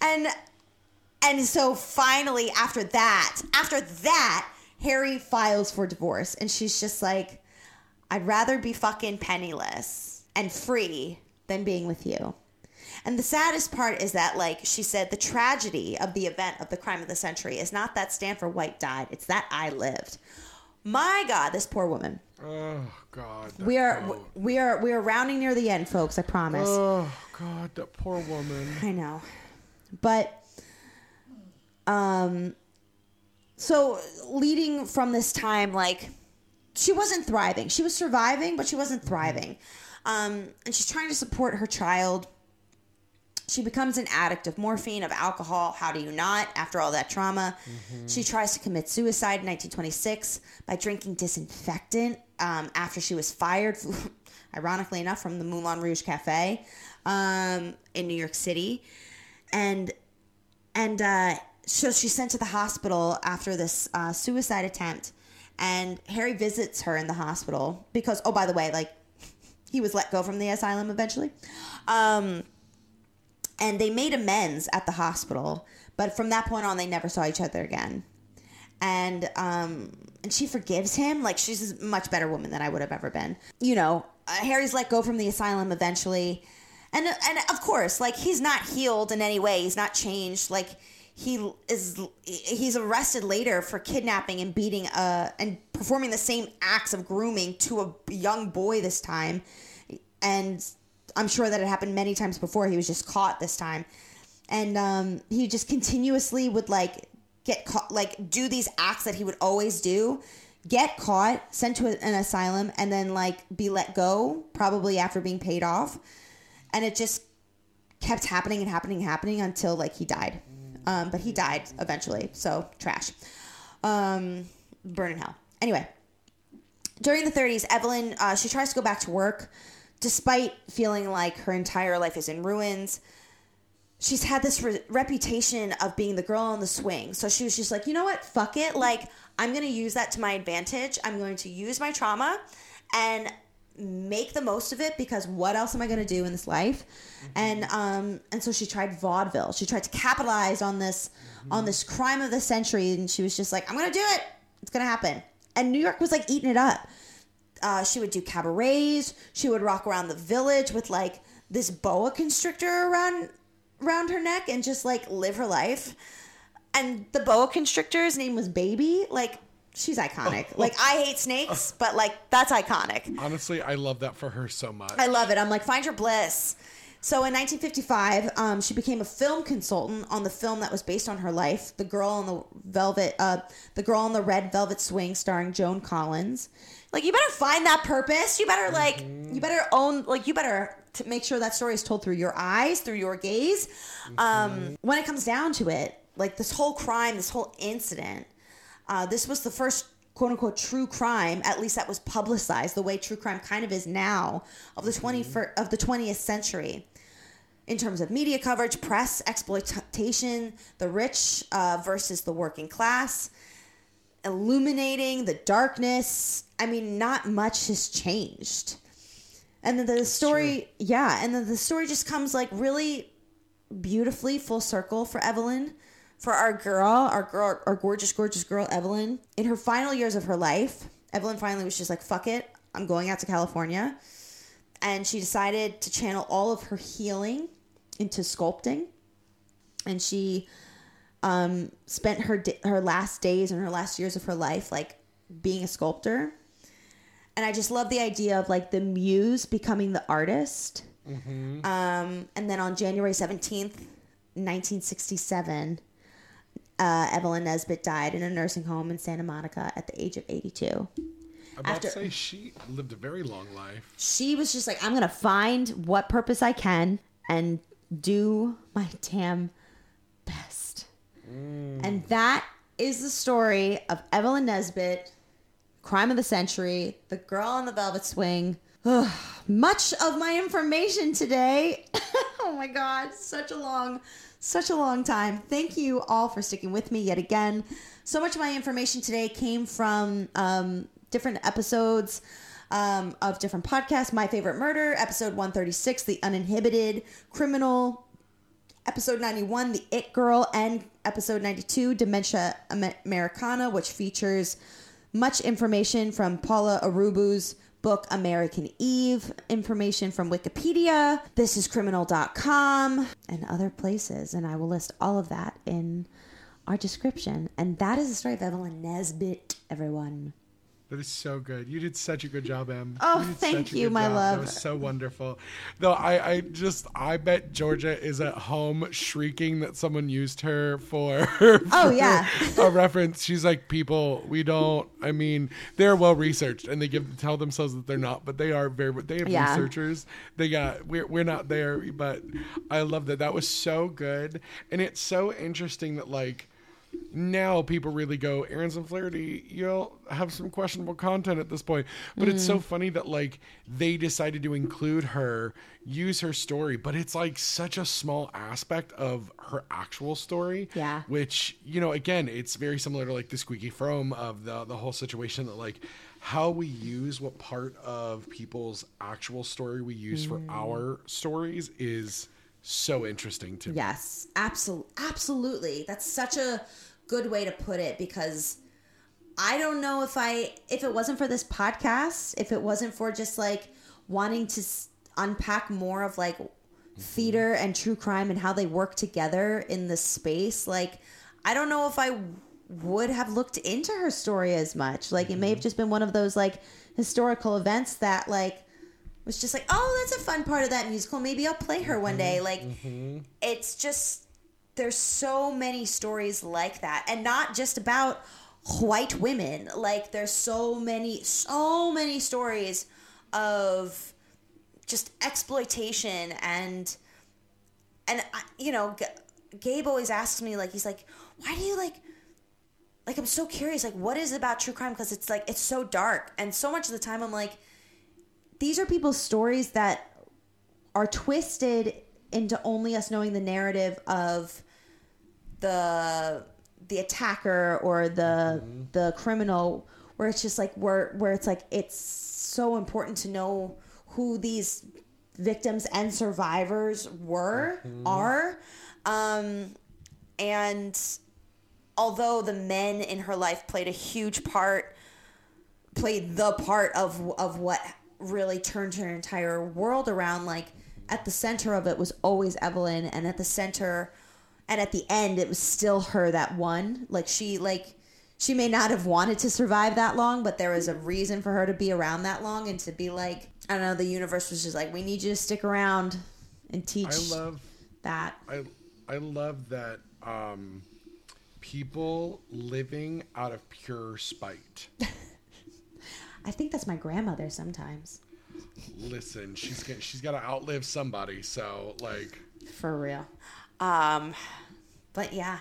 and, and so finally after that, after that, Harry files for divorce, and she's just like, I'd rather be fucking penniless and free than being with you. And the saddest part is that, like she said, the tragedy of the event of the crime of the century is not that Stanford White died. It's that I lived. My God, this poor woman. Oh, God. We are, w- we are, we are rounding near the end, folks. I promise. Oh, God, that poor woman. I know. But, um... so leading from this time, like, she wasn't thriving. She was surviving, but she wasn't thriving. Um, and she's trying to support her child. She becomes an addict of morphine, of alcohol. How do you not? After all that trauma, mm-hmm. She tries to commit suicide in nineteen twenty-six by drinking disinfectant um, after she was fired, ironically enough, from the Moulin Rouge Cafe um, in New York City. And, and, uh, So she's sent to the hospital after this uh, suicide attempt, and Harry visits her in the hospital because, oh, by the way, like he was let go from the asylum eventually. Um, and they made amends at the hospital, but from that point on, they never saw each other again. And, um, and she forgives him. Like, she's a much better woman than I would have ever been. You know, uh, Harry's let go from the asylum eventually. And, and of course, like, he's not healed in any way. He's not changed. Like, He is. He's arrested later for kidnapping and beating a, and performing the same acts of grooming to a young boy this time. And I'm sure that it happened many times before. He was just caught this time. And um, he just continuously would, like, get caught, like, do these acts that he would always do. Get caught, sent to an asylum, and then, like, be let go, probably after being paid off. And it just kept happening and happening and happening until, like, he died. Um, but he died eventually, so trash. Um, burn in hell. Anyway, during the thirties, Evelyn, uh, she tries to go back to work despite feeling like her entire life is in ruins. She's had this re- reputation of being the girl on the swing. So she was just like, you know what? Fuck it. Like, I'm going to use that to my advantage. I'm going to use my trauma and make the most of it, because what else am I going to do in this life? Mm-hmm. And um, and so she tried vaudeville. She tried to capitalize on this mm-hmm. on this crime of the century, and she was just like, I'm going to do it. It's going to happen. And New York was like eating it up. Uh, she would do cabarets. She would rock around the village with like this boa constrictor around around her neck and just like live her life. And the boa constrictor's name was Baby. Like, she's iconic. Oh, like, I hate snakes, oh, but like, that's iconic. Honestly, I love that for her so much. I love it. I'm like, find your bliss. So in nineteen fifty-five, um, she became a film consultant on the film that was based on her life, The Girl in the Velvet, uh, The Girl in the Red Velvet Swing, starring Joan Collins. Like, you better find that purpose. You better like, mm-hmm. you better own, like, you better t- make sure that story is told through your eyes, through your gaze. Mm-hmm. Um, when it comes down to it, like, this whole crime, this whole incident, uh, this was the first quote-unquote true crime, at least that was publicized, the way true crime kind of is now, of the twenty mm-hmm. of the twentieth century. In terms of media coverage, press, exploitation, the rich uh, versus the working class, illuminating the darkness. I mean, not much has changed. And then the story, sure. yeah, and then the story just comes like really beautifully full circle for Evelyn, for our girl, our girl, our gorgeous, gorgeous girl, Evelyn. In her final years of her life, Evelyn finally was just like, fuck it, I'm going out to California. And she decided to channel all of her healing into sculpting. And she um, spent her her last days and her last years of her life like being a sculptor. And I just love the idea of like the muse becoming the artist. Mm-hmm. Um, and then on January seventeenth, nineteen sixty-seven, uh, Evelyn Nesbitt died in a nursing home in Santa Monica at the age of eighty-two. I'm about After, to say she lived a very long life. She was just like, I'm going to find what purpose I can and do my damn best. Mm. And that is the story of Evelyn Nesbitt, crime of the century, The Girl on the Velvet Swing. Ugh, much of my information today. Oh my God, such a long, such a long time. Thank you all for sticking with me yet again. So much of my information today came from... Um, different episodes um, of different podcasts. My Favorite Murder, episode one thirty-six, The Uninhibited Criminal, episode ninety-one, The It Girl, and episode ninety-two, Dementia Americana, which features much information from Paula Arubu's book, American Eve, information from Wikipedia, this is criminal dot com, and other places. And I will list all of that in our description. And that is the story of Evelyn Nesbitt, everyone. That is so good. You did such a good job, Em. Oh, you thank you, my job. love. That was so wonderful. Though I, I just, I bet Georgia is at home shrieking that someone used her for, for oh, yeah. a reference. She's like, people, we don't, I mean, they're well-researched and they give tell themselves that they're not, but they are very, they have yeah. researchers. They got, we're, we're not there, but I love that. That was so good. And it's so interesting that like, now people really go, Ahrens and Flaherty, you'll have some questionable content at this point. But mm. it's so funny that like they decided to include her, use her story, but it's like such a small aspect of her actual story. Yeah. Which, you know, again, it's very similar to like the squeaky foam of the the whole situation that like how we use what part of people's actual story we use mm. for our stories is so interesting to me. Yes, absolutely. Absolutely. That's such a good way to put it, because I don't know if I, if it wasn't for this podcast, if it wasn't for just like wanting to s- unpack more of like mm-hmm. theater and true crime and how they work together in this space. Like, I don't know if I w- would have looked into her story as much. Like mm-hmm. it may have just been one of those like historical events that like, was just like, oh, that's a fun part of that musical. Maybe I'll play her one day. Like, mm-hmm. it's just, there's so many stories like that. And not just about white women. Like, there's so many, so many stories of just exploitation. And, and I, you know, G- Gabe always asks me, like, he's like, why do you, like, like, I'm so curious. Like, what is it about true crime? Because it's, like, it's so dark. And so much of the time I'm like, these are people's stories that are twisted into only us knowing the narrative of the the attacker or the mm-hmm. the criminal, where it's just like where where it's like it's so important to know who these victims and survivors were mm-hmm. are. Um, and although the men in her life played a huge part, played the part of of what really turned her entire world around. Like, at the center of it was always Evelyn, and at the center and at the end it was still her that won. Like, she like she may not have wanted to survive that long, but there was a reason for her to be around that long and to be like, I don't know, the universe was just like, we need you to stick around and teach. I love that. I I love that um, people living out of pure spite. I think that's my grandmother sometimes. Listen, she's gonna, she's got to outlive somebody, so like for real. Um, but yeah,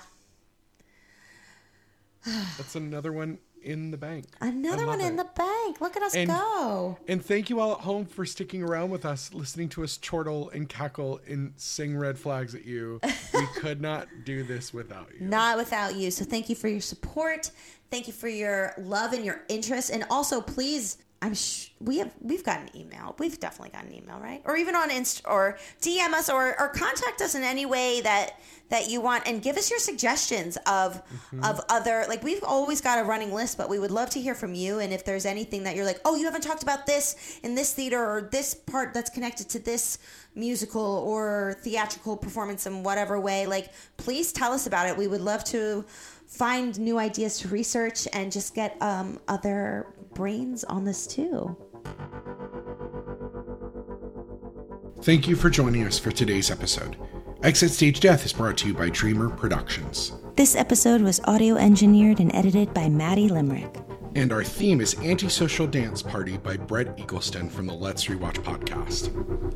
that's another one in the bank. Another one it. in the bank. Look at us and, go! And thank you all at home for sticking around with us, listening to us chortle and cackle and sing red flags at you. We could not do this without you. Not without you. So thank you for your support. Thank you for your love and your interest. And also, please, I'm sh- we have we've got an email. We've definitely got an email, right? Or even on Insta, or D M us, or or contact us in any way that. that you want, and give us your suggestions of mm-hmm. of other, like, we've always got a running list, but we would love to hear from you. And if there's anything that you're like, oh, you haven't talked about this in this theater, or this part that's connected to this musical or theatrical performance in whatever way, like, please tell us about it. We would love to find new ideas to research and just get um, other brains on this too. Thank you for joining us for today's episode. Exit Stage Death is brought to you by Dreamer Productions. This episode was audio engineered and edited by Maddie Limerick. And our theme is Antisocial Dance Party by Brett Eagleston from the Let's Rewatch podcast.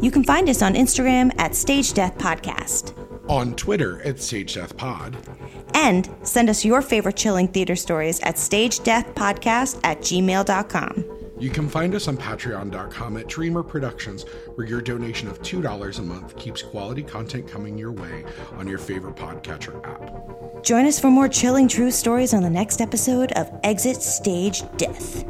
You can find us on Instagram at Stage Death Podcast. On Twitter at Stage Death Pod. And send us your favorite chilling theater stories at stagedeathpodcast at gmail dot com. You can find us on patreon dot com at Dreamer Productions, where your donation of two dollars a month keeps quality content coming your way on your favorite podcatcher app. Join us for more chilling true stories on the next episode of Exit Stage Death.